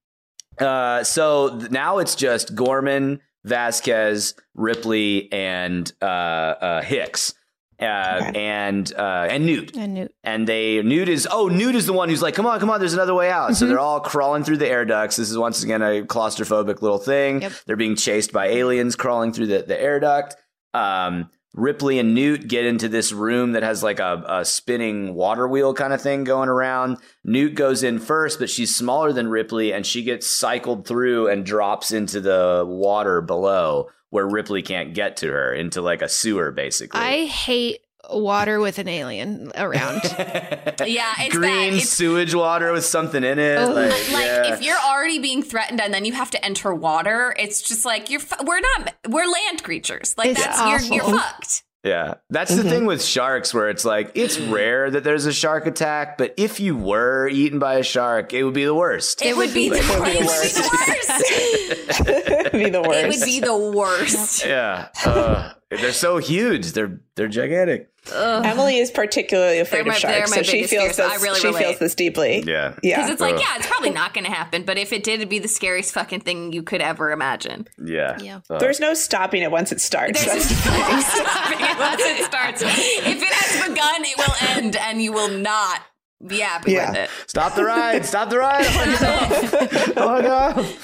Uh, so th- now it's just Gorman, Vasquez, Ripley, and uh, uh, Hicks, uh, okay. and uh, and Newt. And Newt. And they Newt is oh Newt is the one who's like, come on, come on, there's another way out. Mm-hmm. So they're all crawling through the air ducts. This is once again a claustrophobic little thing. Yep. They're being chased by aliens crawling through the, the air duct. Um. Ripley and Newt get into this room that has like a, a spinning water wheel kind of thing going around. Newt goes in first, but she's smaller than Ripley, and she gets cycled through and drops into the water below where Ripley can't get to her, into like a sewer, basically. I hate water with an alien around. Yeah, it's green it's, sewage water with something in it. Oh. Like, like yeah. If you're already being threatened and then you have to enter water, it's just like you're. Fu- we're not. We're land creatures. Like it's that's awful. you're you're fucked. Yeah, that's mm-hmm. the thing with sharks, where it's like it's rare that there's a shark attack, but if you were eaten by a shark, it would be the worst. It, it would be, be, the, it would be the worst. It would be the worst. It would be the worst. Yeah. Uh, they're so huge. They're they're gigantic. Ugh. Emily is particularly afraid my, of sharks, so she feels fears. this. I really she relate. feels this deeply. Yeah, yeah. Because it's like, yeah, it's probably not going to happen. But if it did, it'd be the scariest fucking thing you could ever imagine. Yeah. yeah. Uh, There's no stopping it once it starts. There's no stopping it once it starts. If it has begun, it will end, and you will not be happy yeah. with it. Stop the ride! Stop the ride! Oh no!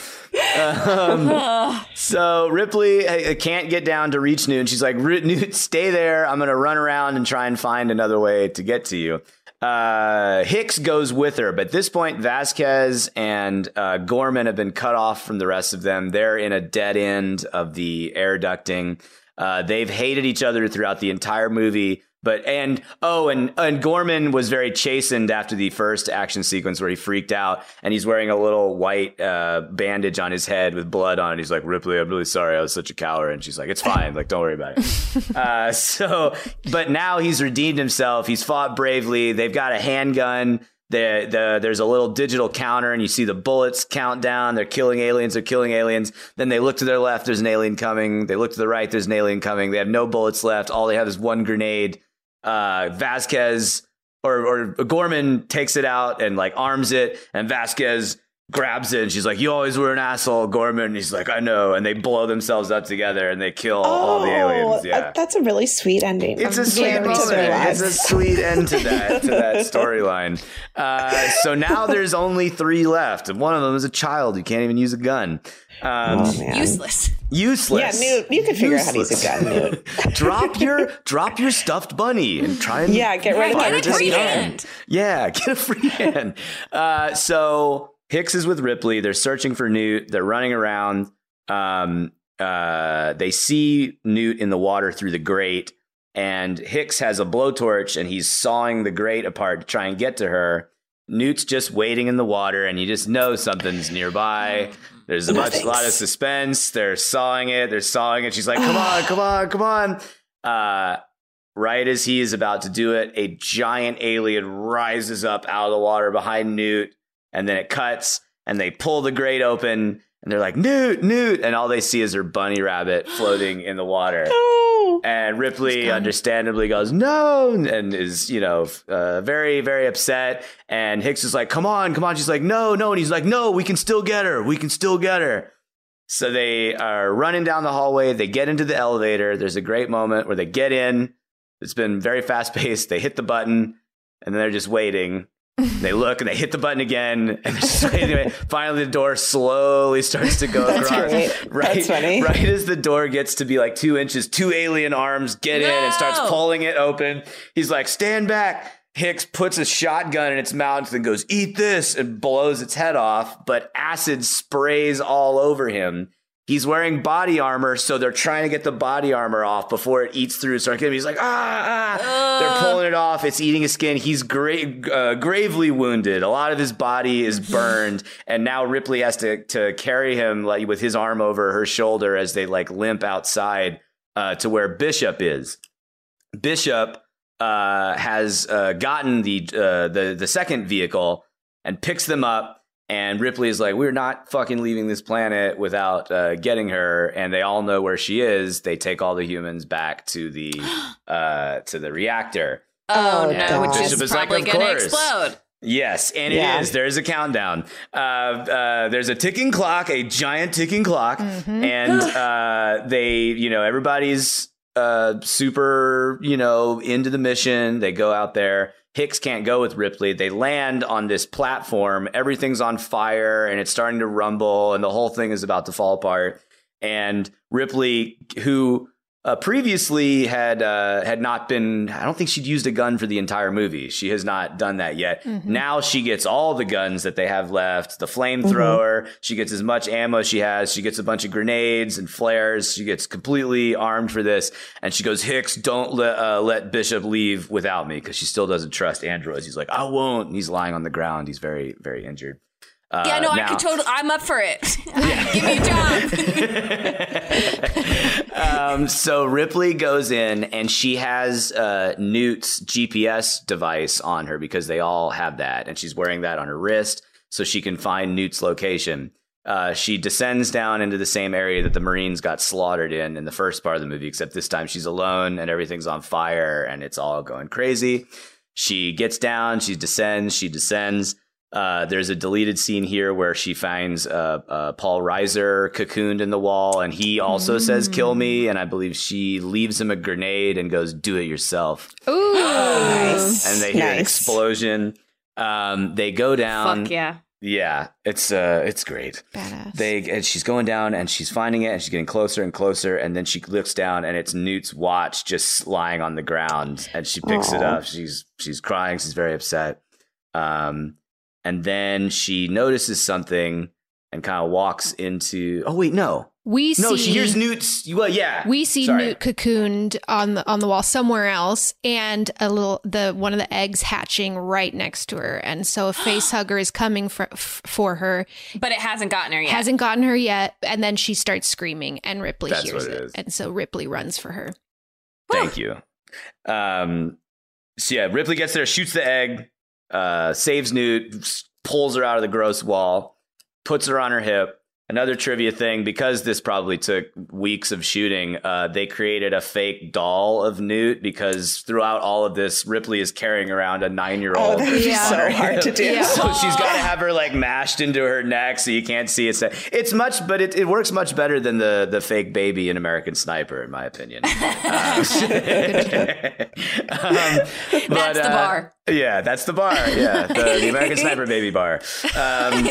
Um, so Ripley uh, can't get down to reach Newt. She's like, Newt, stay there. I'm going to run around and try and find another way to get to you. Uh, Hicks goes with her. But at this point, Vasquez and uh, Gorman have been cut off from the rest of them. They're in a dead end of the air ducting. Uh, they've hated each other throughout the entire movie. But and oh, and and Gorman was very chastened after the first action sequence where he freaked out, and he's wearing a little white uh, bandage on his head with blood on it. He's like, Ripley, I'm really sorry, I was such a coward. And she's like, it's fine, like don't worry about it. uh, so, but now he's redeemed himself. He's fought bravely. They've got a handgun. The, the, there's a little digital counter, and you see the bullets count down. They're killing aliens. They're killing aliens. Then they look to their left. There's an alien coming. They look to the right. There's an alien coming. They have no bullets left. All they have is one grenade. Uh, Vasquez or, or Gorman takes it out and like arms it, and Vasquez grabs it and she's like, "You always were an asshole, Gorman." And he's like, "I know." And they blow themselves up together and they kill oh, all the aliens. Yeah, that's a really sweet ending. It's I'm a sweet end to that. It's a sweet end to that to that storyline. Uh, so now there's only three left, and one of them is a child who can't even use a gun. Um, oh, useless. Useless. Yeah, Newt, you can figure useless. out how to use a gun, Newt. drop your drop your stuffed bunny and try and yeah, get rid of this gun. Yeah, get a free hand. Uh, so. Hicks is with Ripley. They're searching for Newt. They're running around. Um, uh, they see Newt in the water through the grate, and Hicks has a blowtorch and he's sawing the grate apart to try and get to her. Newt's just waiting in the water, and you just know something's nearby. There's a no, much, lot of suspense. They're sawing it. They're sawing it. She's like, "Come on, come on, come on." Uh, right as he is about to do it, a giant alien rises up out of the water behind Newt. And then it cuts, and they pull the grate open, and they're like, "Newt, Newt!" And all they see is her bunny rabbit floating in the water. No. And Ripley understandably goes, "No!" And is, you know, uh, very, very upset. And Hicks is like, "Come on, come on." She's like, "No, no." And he's like, "No, we can still get her. We can still get her." So they are running down the hallway. They get into the elevator. There's a great moment where they get in. It's been very fast-paced. They hit the button, and then they're just waiting. They look and they hit the button again, and just, anyway, finally the door slowly starts to go across. That's right. Right, That's funny. Right as the door gets to be like two inches, two alien arms get no! in and starts pulling it open. He's like, "Stand back." Hicks puts a shotgun in its mouth and goes, "Eat this," and blows its head off. But acid sprays all over him. He's wearing body armor, so they're trying to get the body armor off before it eats through. So he's like, ah, ah. They're pulling it off. It's eating his skin. He's gra- uh, gravely wounded. A lot of his body is burned. And now Ripley has to, to carry him like with his arm over her shoulder as they like limp outside uh, to where Bishop is. Bishop uh, has uh, gotten the, uh, the the second vehicle and picks them up. And Ripley is like, "We're not fucking leaving this planet without uh, getting her." And they all know where she is. They take all the humans back to the uh, to the reactor. Oh, and no, which Bishop is, is probably like, going to explode. Yes, and yeah. it is. There is a countdown. Uh, uh, there's a ticking clock, a giant ticking clock. Mm-hmm. And uh, they, you know, everybody's uh, super, you know, into the mission. They go out there. Hicks can't go with Ripley. They land on this platform. Everything's on fire, and it's starting to rumble, and the whole thing is about to fall apart. And Ripley, who uh, previously had uh, had not been, I don't think she'd used a gun for the entire movie. She has not done that yet. Mm-hmm. Now she gets all the guns that they have left, the flamethrower. Mm-hmm. She gets as much ammo as she has. She gets a bunch of grenades and flares. She gets completely armed for this. And she goes, "Hicks, don't let uh, let Bishop leave without me," because she still doesn't trust androids. He's like, "I won't." And he's lying on the ground. He's very, very injured. Uh, yeah, no, now, I could totally. I'm up for it. Yeah. Give me a job. um, so Ripley goes in, and she has uh, Newt's G P S device on her because they all have that, and she's wearing that on her wrist so she can find Newt's location. Uh, she descends down into the same area that the Marines got slaughtered in in the first part of the movie, except this time she's alone and everything's on fire and it's all going crazy. She gets down. She descends. She descends. Uh, there's a deleted scene here where she finds uh, uh, Paul Reiser cocooned in the wall, and he also mm. says, "Kill me." And I believe she leaves him a grenade and goes, "Do it yourself." Ooh, nice. And they hear nice. an explosion. Um, they go down. Fuck yeah. Yeah, it's uh, it's great. Badass. They and she's going down and she's finding it and she's getting closer and closer, and then she looks down and it's Newt's watch just lying on the ground, and she picks Aww. it up. She's she's crying. She's very upset. Um. And then she notices something and kind of walks into. Oh wait, no. We no. See, she hears Newt's. Well, yeah. We see Sorry. Newt cocooned on the on the wall somewhere else, and a little the one of the eggs hatching right next to her, and so a face hugger is coming for f- for her, but it hasn't gotten her yet. Hasn't gotten her yet, and then she starts screaming, and Ripley That's hears it, it. and so Ripley runs for her. Thank Whew. you. Um. So yeah, Ripley gets there, shoots the egg. Uh, saves Newt, pulls her out of the gross wall, puts her on her hip, Another trivia thing, because this probably took weeks of shooting, uh, they created a fake doll of Newt because throughout all of this, Ripley is carrying around a nine-year-old. Oh, that would be yeah. so hard to do. Yeah. So she's got to have her like mashed into her neck so you can't see it. It's much, but it, it works much better than the, the fake baby in American Sniper, in my opinion. Um, that's but, the uh, bar. Yeah, that's the bar. Yeah, the, the American Sniper baby bar. Um,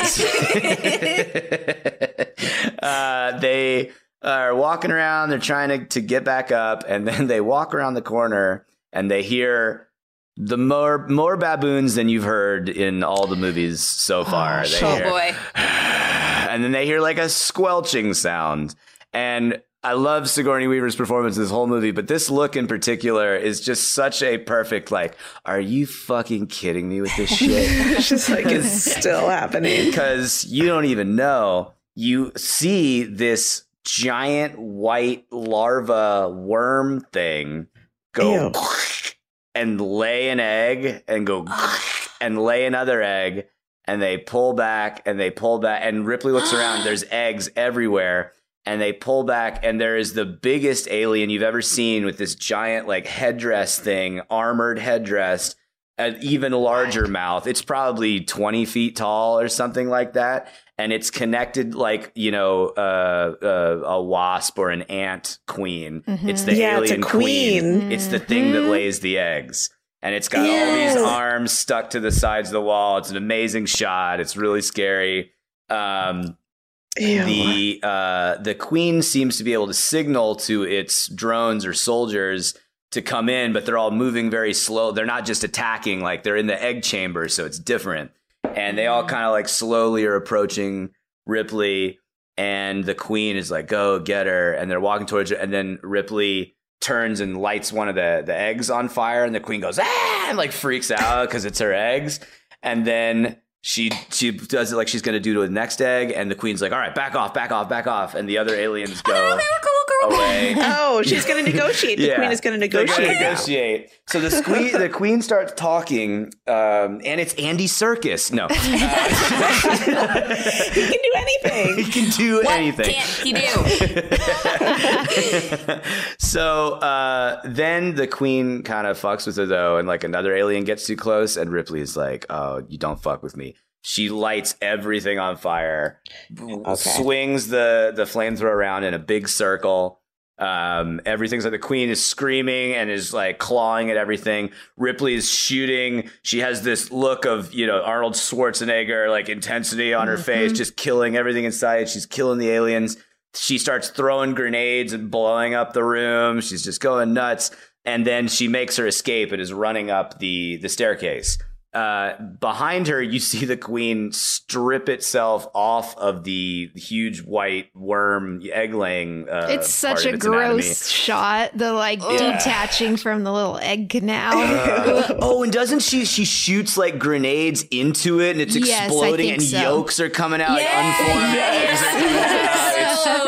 uh, they are walking around. They're trying to, to get back up, and then they walk around the corner, and they hear the more more baboons than you've heard in all the movies so far. Oh, they oh hear, boy! And then they hear like a squelching sound, and I love Sigourney Weaver's performance in this whole movie, but this look in particular is just such a perfect, like, are you fucking kidding me with this shit? It's just like, it's still happening. Because you don't even know. You see this giant white larva worm thing go and lay an egg and go and lay another egg. And they pull back and they pull back. And Ripley looks around. There's eggs everywhere. And they pull back, and there is the biggest alien you've ever seen with this giant, like, headdress thing, armored headdress, an even larger mouth. It's probably twenty feet tall or something like that. And it's connected like, you know, uh, uh, a wasp or an ant queen. Mm-hmm. It's the yeah, alien it's queen. queen. Mm-hmm. It's the thing that lays the eggs. And it's got yes. all these arms stuck to the sides of the wall. It's an amazing shot. It's really scary. Um Ew. The uh, the queen seems to be able to signal to its drones or soldiers to come in, but they're all moving very slow. They're not just attacking, like they're in the egg chamber, so it's different. And they all kind of like slowly are approaching Ripley, and the queen is like, go get her. And they're walking towards her. And then Ripley turns and lights one of the, the eggs on fire. And the queen goes, ah, and like freaks out because it's her eggs. And then She she does it like she's going to do to the next egg, and the queen's like, all right, back off, back off, back off. And the other aliens go oh, no, cool, cool. away. Oh, she's going to negotiate. The yeah. queen is going to negotiate. negotiate. So the, sque- the queen starts talking, um, and it's Andy Serkis. No. Uh, he can do anything. He can do what anything. What can't he do? So uh, then the queen kind of fucks with her, though, and like another alien gets too close, and Ripley's like, oh, you don't fuck with me. She lights everything on fire, okay. swings the, the flamethrower around in a big circle. Um, everything's like the queen is screaming and is like clawing at everything. Ripley is shooting. She has this look of, you know, Arnold Schwarzenegger, like intensity on her mm-hmm. face, just killing everything inside. She's killing the aliens. She starts throwing grenades and blowing up the room. She's just going nuts. And then she makes her escape and is running up the, the staircase. Uh, behind her, you see the queen strip itself off of the huge white worm egg-laying. Uh, it's such a gross shot. The like yeah. detaching from the little egg canal. Uh, oh, and doesn't she? She shoots like grenades into it, and it's yes, exploding, and so. yolks are coming out, yeah. like, unformed yeah. eggs are coming out.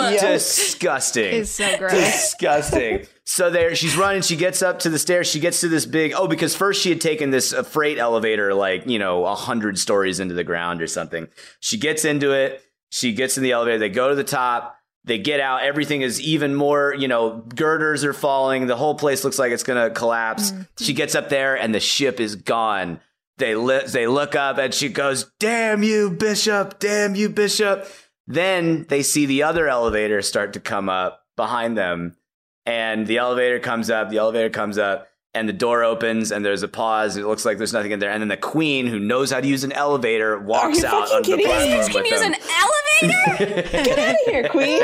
It's yeah. disgusting. It's so gross. Disgusting. So there, she's running. She gets up to the stairs. She gets to this big. Oh, because first she had taken this uh, freight elevator, like, you know, a hundred stories into the ground or something. She gets into it. She gets in the elevator. They go to the top. They get out. Everything is even more, you know, girders are falling. The whole place looks like it's going to collapse. Mm-hmm. She gets up there and the ship is gone. They li- They look up and she goes, damn you, Bishop. Damn you, Bishop. Then they see the other elevator start to come up behind them. And the elevator comes up, the elevator comes up, and the door opens, and there's a pause. It looks like there's nothing in there. And then the queen, who knows how to use an elevator, walks out on the platform. Can you use an elevator? Get out of here, queen.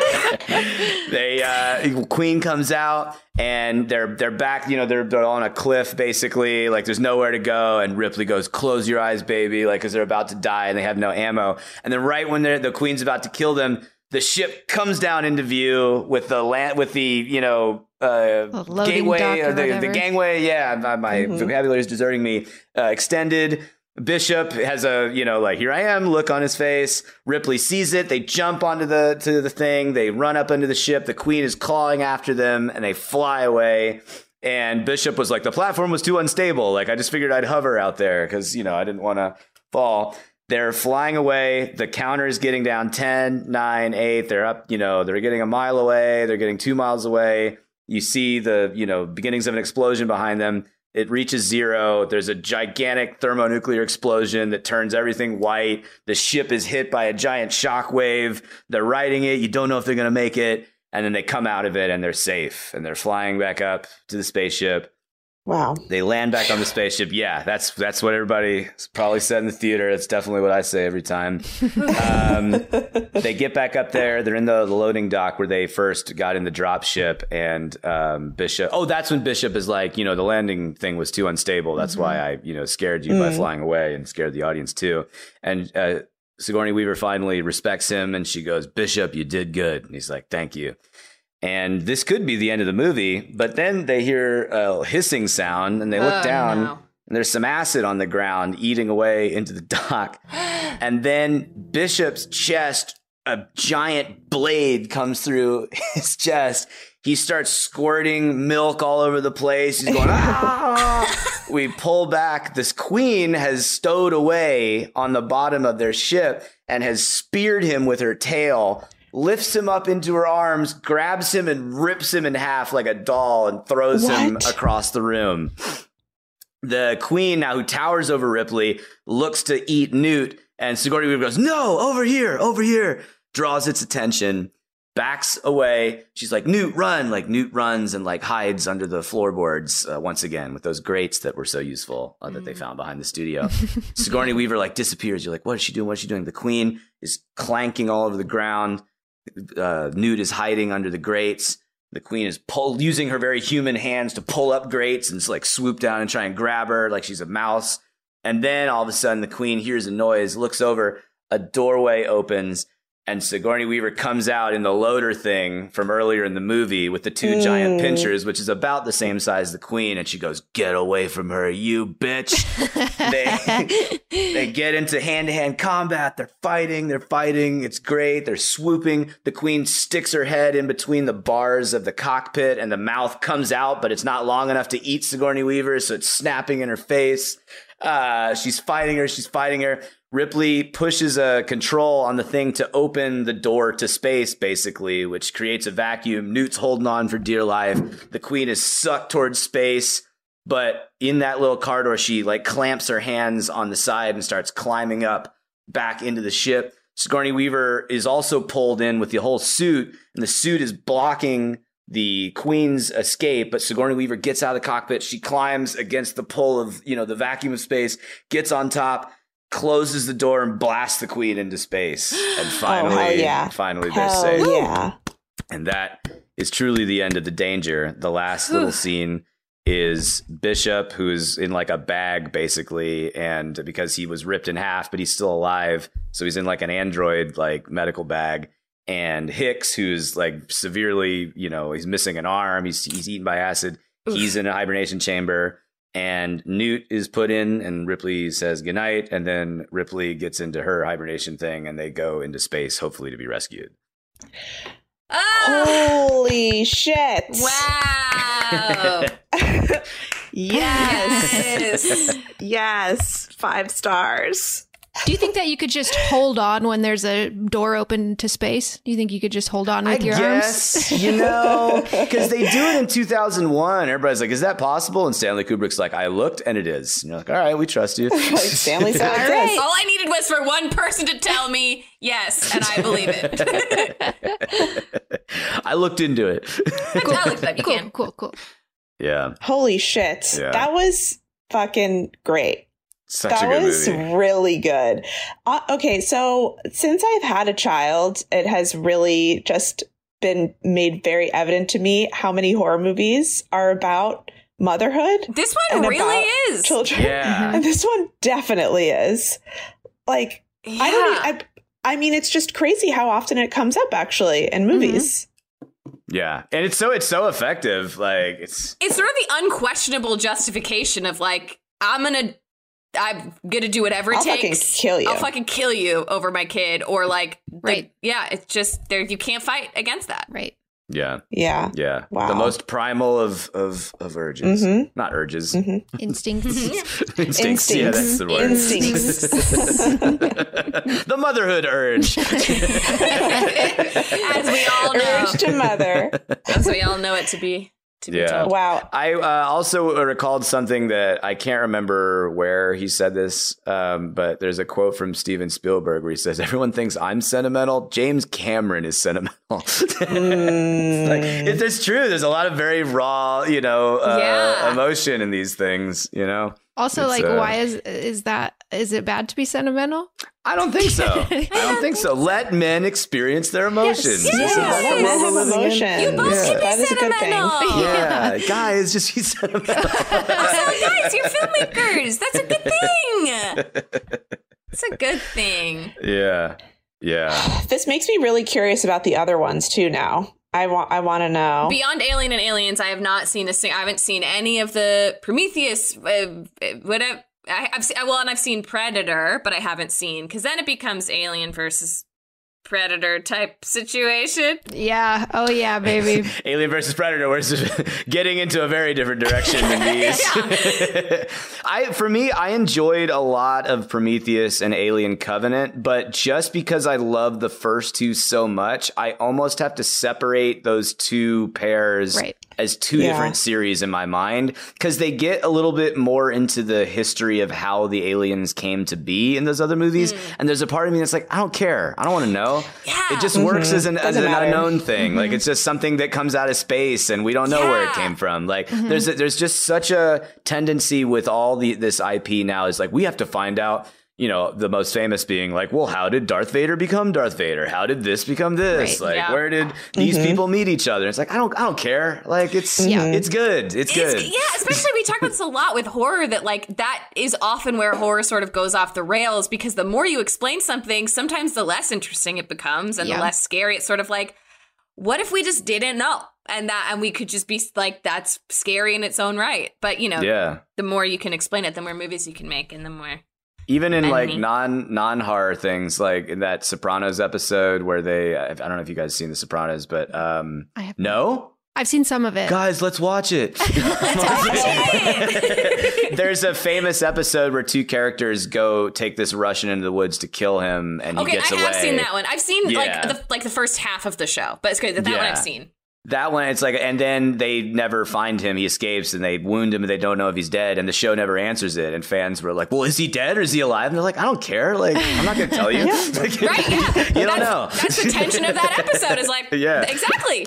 They uh, queen comes out, and they're they're back. You know, they're they're on a cliff basically. Like there's nowhere to go. And Ripley goes, "Close your eyes, baby," like because they're about to die and they have no ammo. And then right when the queen's about to kill them, the ship comes down into view with the land, with the, you know, uh, gateway, or the, the gangway. Yeah, my, my mm-hmm. vocabulary is deserting me. Uh, extended. Bishop has a, you know, like, here I am look on his face. Ripley sees it. They jump onto the to the thing. They run up into the ship. The queen is clawing after them, and they fly away. And Bishop was like, the platform was too unstable. Like, I just figured I'd hover out there because, you know, I didn't want to fall. They're flying away. The counter is getting down ten, nine, eight. They're up, you know, they're getting a mile away. They're getting two miles away. You see the, you know, beginnings of an explosion behind them. It reaches zero. There's a gigantic thermonuclear explosion that turns everything white. The ship is hit by a giant shockwave. They're riding it. You don't know if they're going to make it. And then they come out of it and they're safe. And they're flying back up to the spaceship. Wow. They land back on the spaceship. Yeah, that's that's what everybody probably said in the theater. That's definitely what I say every time. Um, they get back up there. They're in the, the loading dock where they first got in the drop ship. And um, Bishop. Oh, that's when Bishop is like, you know, the landing thing was too unstable. That's mm-hmm. why I, you know, scared you mm. by flying away and scared the audience, too. And uh, Sigourney Weaver finally respects him. And she goes, Bishop, you did good. And he's like, thank you. And this could be the end of the movie, but then they hear a hissing sound and they look oh, down no. and there's some acid on the ground eating away into the dock. And then Bishop's chest, a giant blade comes through his chest. He starts squirting milk all over the place. He's going, ah! We pull back. This queen has stowed away on the bottom of their ship and has speared him with her tail, lifts him up into her arms, grabs him and rips him in half like a doll and throws what? him across the room. The queen, now who towers over Ripley, looks to eat Newt, and Sigourney Weaver goes, no, over here, over here, draws its attention, backs away. She's like, Newt, run, like Newt runs and like hides under the floorboards uh, once again with those grates that were so useful uh, that mm. they found behind the studio. Sigourney Weaver like disappears. You're like, what is she doing? What is she doing? The queen is clanking all over the ground. Uh, Newt is hiding under the grates. The queen is pull, using her very human hands to pull up grates and like swoop down and try and grab her like she's a mouse. And then all of a sudden the queen hears a noise, looks over, a doorway opens, and Sigourney Weaver comes out in the loader thing from earlier in the movie with the two mm. giant pinchers, which is about the same size as the queen. And she goes, get away from her, you bitch. they, they get into hand-to-hand combat. They're fighting. They're fighting. It's great. They're swooping. The queen sticks her head in between the bars of the cockpit and the mouth comes out, but it's not long enough to eat Sigourney Weaver. So it's snapping in her face. Uh, she's fighting her. She's fighting her. Ripley pushes a control on the thing to open the door to space, basically, which creates a vacuum. Newt's holding on for dear life. The queen is sucked towards space, but in that little corridor, she like clamps her hands on the side and starts climbing up back into the ship. Sigourney Weaver is also pulled in with the whole suit, and the suit is blocking the queen's escape, but Sigourney Weaver gets out of the cockpit. She climbs against the pull of, you know, the vacuum of space, gets on top, closes the door and blasts the queen into space. And finally, oh, yeah. finally they're hell safe. Yeah. And that is truly the end of The Danger. The last little scene is Bishop, who is in like a bag, basically. And because he was ripped in half, but he's still alive. So he's in like an android, like medical bag. And Hicks, who's like severely, you know, he's missing an arm. He's, he's eaten by acid. Oof. He's in a hibernation chamber. And Newt is put in and Ripley says goodnight. And then Ripley gets into her hibernation thing and they go into space, hopefully to be rescued. Oh! Holy shit. Wow. Yes. Yes. Five stars. Do you think that you could just hold on when there's a door open to space? Do you think you could just hold on with I your guess, arms? You know, because they do it in two thousand one. Everybody's like, is that possible? And Stanley Kubrick's like, I looked and it is. And you're like, all right, we trust you. Like Stanley said, all, right. all I needed was for one person to tell me yes, and I believe it. I looked into it. Cool. I looked up. You cool, can. cool, cool. Yeah. Holy shit. Yeah. That was fucking great. Such that a good was movie. Really good. Uh, okay, so since I've had a child, it has really just been made very evident to me how many horror movies are about motherhood. This one really is. Children. Yeah. And this one definitely is. Like, yeah. I don't. I, I mean, it's just crazy how often it comes up actually in movies. Mm-hmm. Yeah, and it's so it's so effective. Like, it's it's sort of the unquestionable justification of like, I'm gonna. I'm going to do whatever it I'll takes. I'll fucking kill you. I'll fucking kill you over my kid. Or like, right. They, yeah, it's just there. You can't fight against that. Right. Yeah. Yeah. Yeah. Wow. The most primal of of, of urges. Mm-hmm. Not urges. Mm-hmm. Instincts. Instincts. Instincts. Yeah, that's the word. Instincts. The motherhood urge. As we all know. Urge to mother. As we all know it to be. To yeah. Be told. Wow. I uh, also recalled something that I can't remember where he said this, um, but there's a quote from Steven Spielberg where he says, "Everyone thinks I'm sentimental. James Cameron is sentimental." Mm. Like, it, it's true. There's a lot of very raw, you know, uh, yeah. emotion in these things, you know. Also, it's, like, uh, why is is that? Is it bad to be sentimental? I don't think so. I don't, I don't think so. so. Let men experience their emotions. Yes, yes, yes. Let men have emotions. You both yeah. can be that sentimental. Is a good thing. Yeah. yeah, guys, just be sentimental. So, guys, you're filmmakers. That's a good thing. It's a good thing. Yeah, yeah. This makes me really curious about the other ones too. Now, I want, I want to know. Beyond Alien and Aliens, I have not seen a sing- I haven't seen any of the Prometheus. Uh, whatever. I, I've seen, well, and I've seen Predator, but I haven't seen, because then it becomes Alien versus Predator type situation. Yeah. Oh, yeah, baby. Alien versus Predator, we're getting into a very different direction than these. I, for me, I enjoyed a lot of Prometheus and Alien Covenant, but just because I love the first two so much, I almost have to separate those two pairs. Right. As two yeah. different series in my mind, because they get a little bit more into the history of how the aliens came to be in those other movies. Mm. And there's a part of me that's like, I don't care. I don't want to know. Yeah. It just mm-hmm. works as an as an matter. unknown thing. Mm-hmm. Like, it's just something that comes out of space and we don't know yeah. where it came from. Like mm-hmm. there's a, there's just such a tendency with all the this I P now is like, we have to find out. You know, the most famous being like, well, how did Darth Vader become Darth Vader? How did this become this? Right, like, yeah. where did these mm-hmm. people meet each other? It's like, I don't, I don't care. Like, it's, yeah. it's good. It's, it's good. Yeah, especially we talk about this a lot with horror, that like that is often where horror sort of goes off the rails, because the more you explain something, sometimes the less interesting it becomes and yeah. the less scary. It's sort of like, what if we just didn't know? And that, and we could just be like, that's scary in its own right. But you know, yeah. the more you can explain it, the more movies you can make, and the more. Even in like non non horror things, like in that Sopranos episode where they, I don't know if you guys have seen the Sopranos, but um, I have no, I've seen some of it. Guys, let's watch it. let's watch it. There's a famous episode where two characters go take this Russian into the woods to kill him, and okay, he gets away. Okay, I have away. seen that one. I've seen yeah. like the, like the first half of the show, but it's good that that yeah. one I've seen. That one, it's like, and then they never find him. He escapes, and they wound him, and they don't know if he's dead. And the show never answers it. And fans were like, "Well, is he dead or is he alive?" And they're like, "I don't care. Like, I'm not going to tell you." yeah. Like, right? Yeah. You don't know. That's the tension of that episode. Is like, yeah, exactly.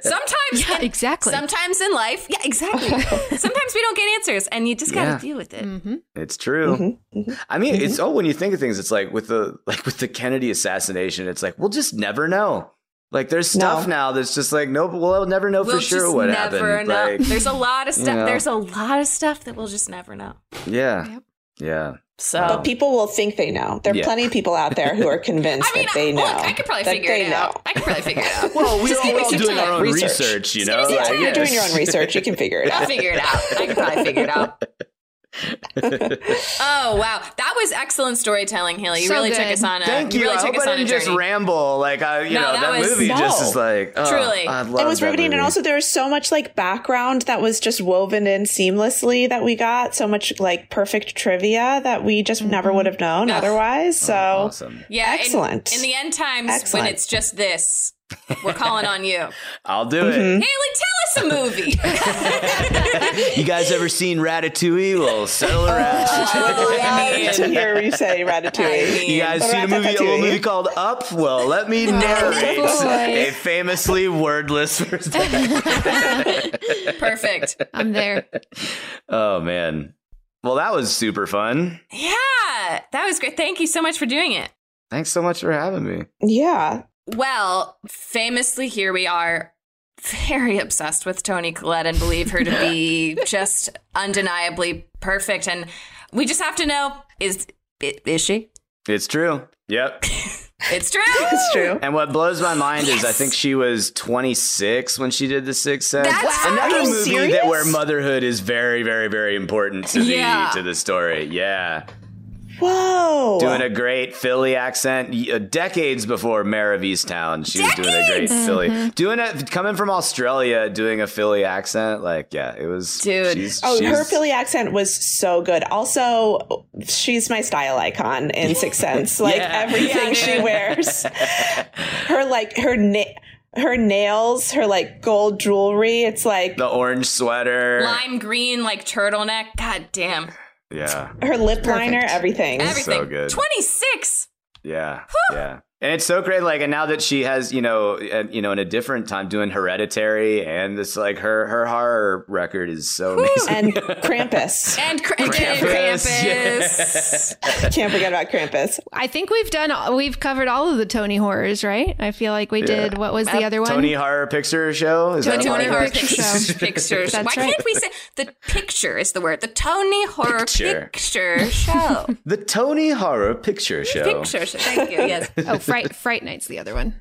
Sometimes, yeah, exactly. Sometimes in life, yeah, exactly. Sometimes we don't get answers, and you just got to yeah. deal with it. Mm-hmm. It's true. Mm-hmm. Mm-hmm. I mean, mm-hmm. it's oh, when you think of things, it's like with the like with the Kennedy assassination, it's like we'll just never know. Like, there's stuff no. now that's just like, no, we'll never know we'll for sure what happened. Like, there's a lot of stuff. You know. There's a lot of stuff that we'll just never know. Yeah. Yep. Yeah. So, but people will think they know. There are yeah. plenty of people out there who are convinced I mean, that they know. Look, I could probably figure it know. out. I could probably figure it out. Well, we're all doing our own research, research you know? Yeah, you're doing your own research. You can figure it out. I'll figure it out. I can probably figure it out. Oh wow, that was excellent storytelling, Haley. You so really good. took us on a thank you. Really I hope I didn't just ramble like I, you no, know, that, that was, movie no. just is like oh, truly. I love it was riveting, and also there was so much like background that was just woven in seamlessly that we got so much like perfect trivia that we just mm-hmm. never would have known oh. otherwise. So oh, awesome. yeah, excellent. In, in the end times excellent. when it's just this. We're calling on you. I'll do it. Mm-hmm. Haley, tell us a movie. You guys ever seen Ratatouille? We'll settle around. Oh, I mean, to hear you say Ratatouille. I mean, you guys seen a movie, a little movie called Up? Well, let me narrate oh, a famously wordless first time. Perfect. I'm there. Oh, man. Well, that was super fun. Yeah, that was great. Thank you so much for doing it. Thanks so much for having me. Yeah. Well, famously, here we are, very obsessed with Toni Collette and believe her to be just undeniably perfect. And we just have to know, is is she? It's true. Yep. It's true. It's true. And what blows my mind yes. is I think she was twenty-six when she did The Sixth Sense. That's another movie serious? that where motherhood is very, very, very important to the yeah. to the story. Yeah. Whoa. Doing a great Philly accent. Decades before Mayor of Easttown, she decades? was doing a great mm-hmm. Philly. Doing it, coming from Australia, doing a Philly accent. Like, yeah, it was. Dude. She's, oh, she's, her Philly accent was so good. Also, she's my style icon in Sixth Sense. Like, yeah. everything yeah, she wears. Her, like, her knit. Her nails, her, like, gold jewelry. It's like... The orange sweater. Lime green, like, turtleneck. God damn. Yeah. Her lip Perfect. liner, everything. Everything. So good. twenty-six Yeah. Whew. Yeah. And it's so great, like, and now that she has, you know, uh, you know, in a different time doing Hereditary, and it's like her her horror record is so Woo! amazing. And Krampus. And Kr- Krampus. And Krampus. Yeah. Can't forget about Krampus. I think we've done, we've covered all of the Tony horrors, right? I feel like we yeah. did, what was uh, the other one? Tony Horror Picture Show? Is Tony, that Tony Horror Picture Show. Pictures. That's Why right. can't we say, the picture is the word, the Tony Horror Picture, picture Show. The Tony Horror Picture Show. Picture Show, thank you, yes. Oh, Fright, Fright Night's the other one.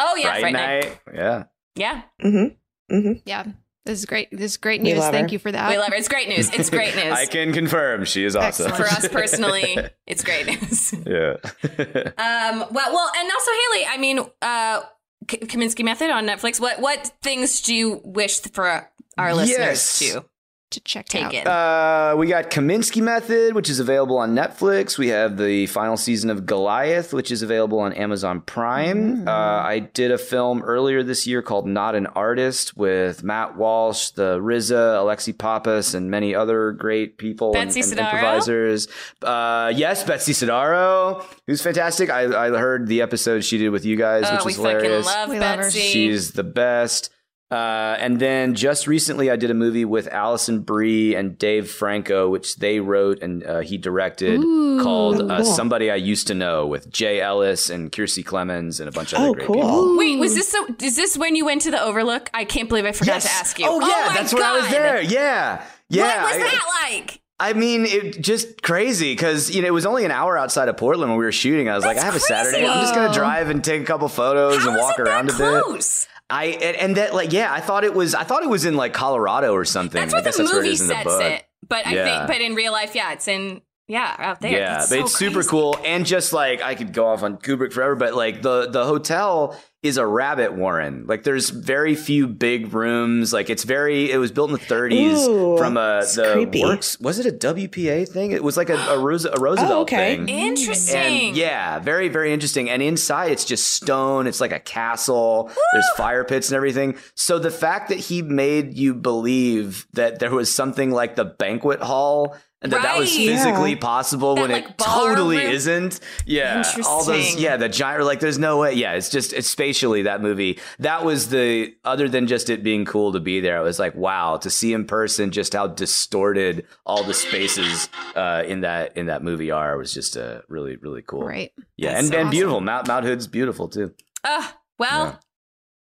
Oh yeah, Fright, Fright Night. Night. Yeah. Yeah. Mm-hmm. Mm-hmm. Yeah. This is great. This is great news. Thank her. you for that. We love her. It's great news. It's great news. I can confirm she is awesome. For us personally, it's great news. Yeah. um. Well. Well. And also, Haley. I mean, uh, K- Kaminsky Method on Netflix. What What things do you wish for our listeners yes. to? To check Take it. Uh, we got Kaminsky Method, which is available on Netflix. We have the final season of Goliath, which is available on Amazon Prime. Mm. Uh, I did a film earlier this year called Not an Artist with Matt Walsh, the R Z A, Alexi Pappas, and many other great people Betsy and, and improvisers. Uh, yes, Betsy Sodaro, who's fantastic. I, I heard the episode she did with you guys, oh, which was hilarious. Love we Betsy. Love her. She's the best. Uh, and then just recently I did a movie with Allison Brie and Dave Franco, which they wrote and uh, he directed Ooh, called uh, cool. Somebody I Used to Know with Jay Ellis and Kiersey Clemens and a bunch of other oh, great cool. people. Wait, was this, so, is this when you went to the Overlook? I can't believe I forgot yes. to ask you. Oh yeah, oh, that's God. when I was there. Yeah. Yeah. What was I, that like? I mean, it just crazy because, you know, it was only an hour outside of Portland when we were shooting. I was that's like, I have crazy. a Saturday. I'm just going to drive and take a couple photos How and walk around a close? bit. I and, and that like yeah I thought it was I thought it was in like Colorado or something. That's what I guess the that's movie where it is sets in the book. It, but I yeah. think but in real life, yeah, it's in yeah out there. Yeah, that's but so it's crazy. super cool and just like I could go off on Kubrick forever, but like the the hotel is a rabbit warren. Like there's very few big rooms. Like it's very, it was built in the thirties Ooh, from a, the creepy. works. Was it a W P A thing? It was like a, a, Rosa, a Roosevelt oh, okay. thing. Interesting. And yeah. Very, very interesting. And inside it's just stone. It's like a castle. Woo! There's fire pits and everything. So the fact that he made you believe that there was something like the banquet hall and that right. that was physically yeah. possible that, when like, it totally room. isn't. Yeah. All those, yeah, the gyro, like there's no way. Yeah, it's just, it's spatially that movie. That was the, other than just it being cool to be there, I was like, wow, to see in person just how distorted all the spaces uh, in that in that movie are was just uh, really, really cool. Right. Yeah, That's and, so and awesome. beautiful. Mount, Mount Hood's beautiful too. Uh, well, yeah.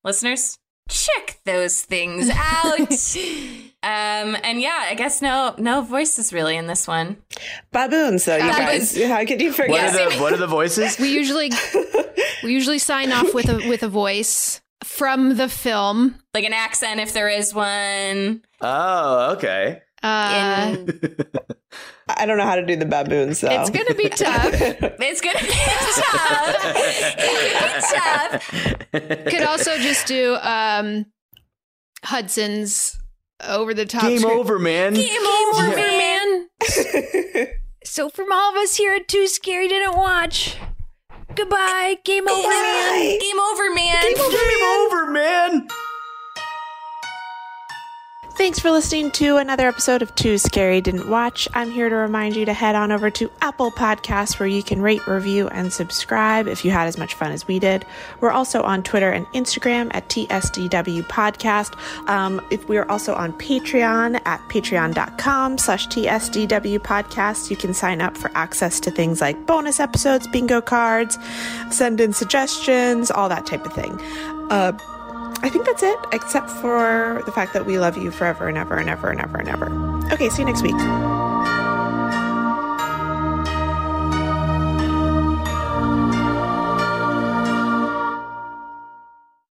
listeners, check those ththings out. Um, and yeah, I guess no no voices really in this one. Baboons, though, you guys. How could you forget? What are the, what are the voices? We usually we usually sign off with a with a voice from the film, like an accent if there is one. Oh, okay. Uh, in... I don't know how to do the baboons, though. It's gonna be tough. It's gonna be tough. It's gonna be tough. Could also just do um, Hudson's. Over the top. Game screen. over, man. Game, Game over, over, man. man. So from all of us here at Too Scary Didn't Watch, goodbye. Game over, man. Game over, man. Game over, Game man. over, man. Thanks for listening to another episode of Too Scary Didn't Watch. I'm here to remind you to head on over to Apple Podcasts where you can rate, review, and subscribe if you had as much fun as we did. We're also on Twitter and Instagram at T S D W Podcast. Um, if we're also on Patreon at patreon.com slash TSDW Podcast. You can sign up for access to things like bonus episodes, bingo cards, send in suggestions, all that type of thing. Uh, I think that's it, except for the fact that we love you forever and ever and ever and ever and ever. Okay, see you next week.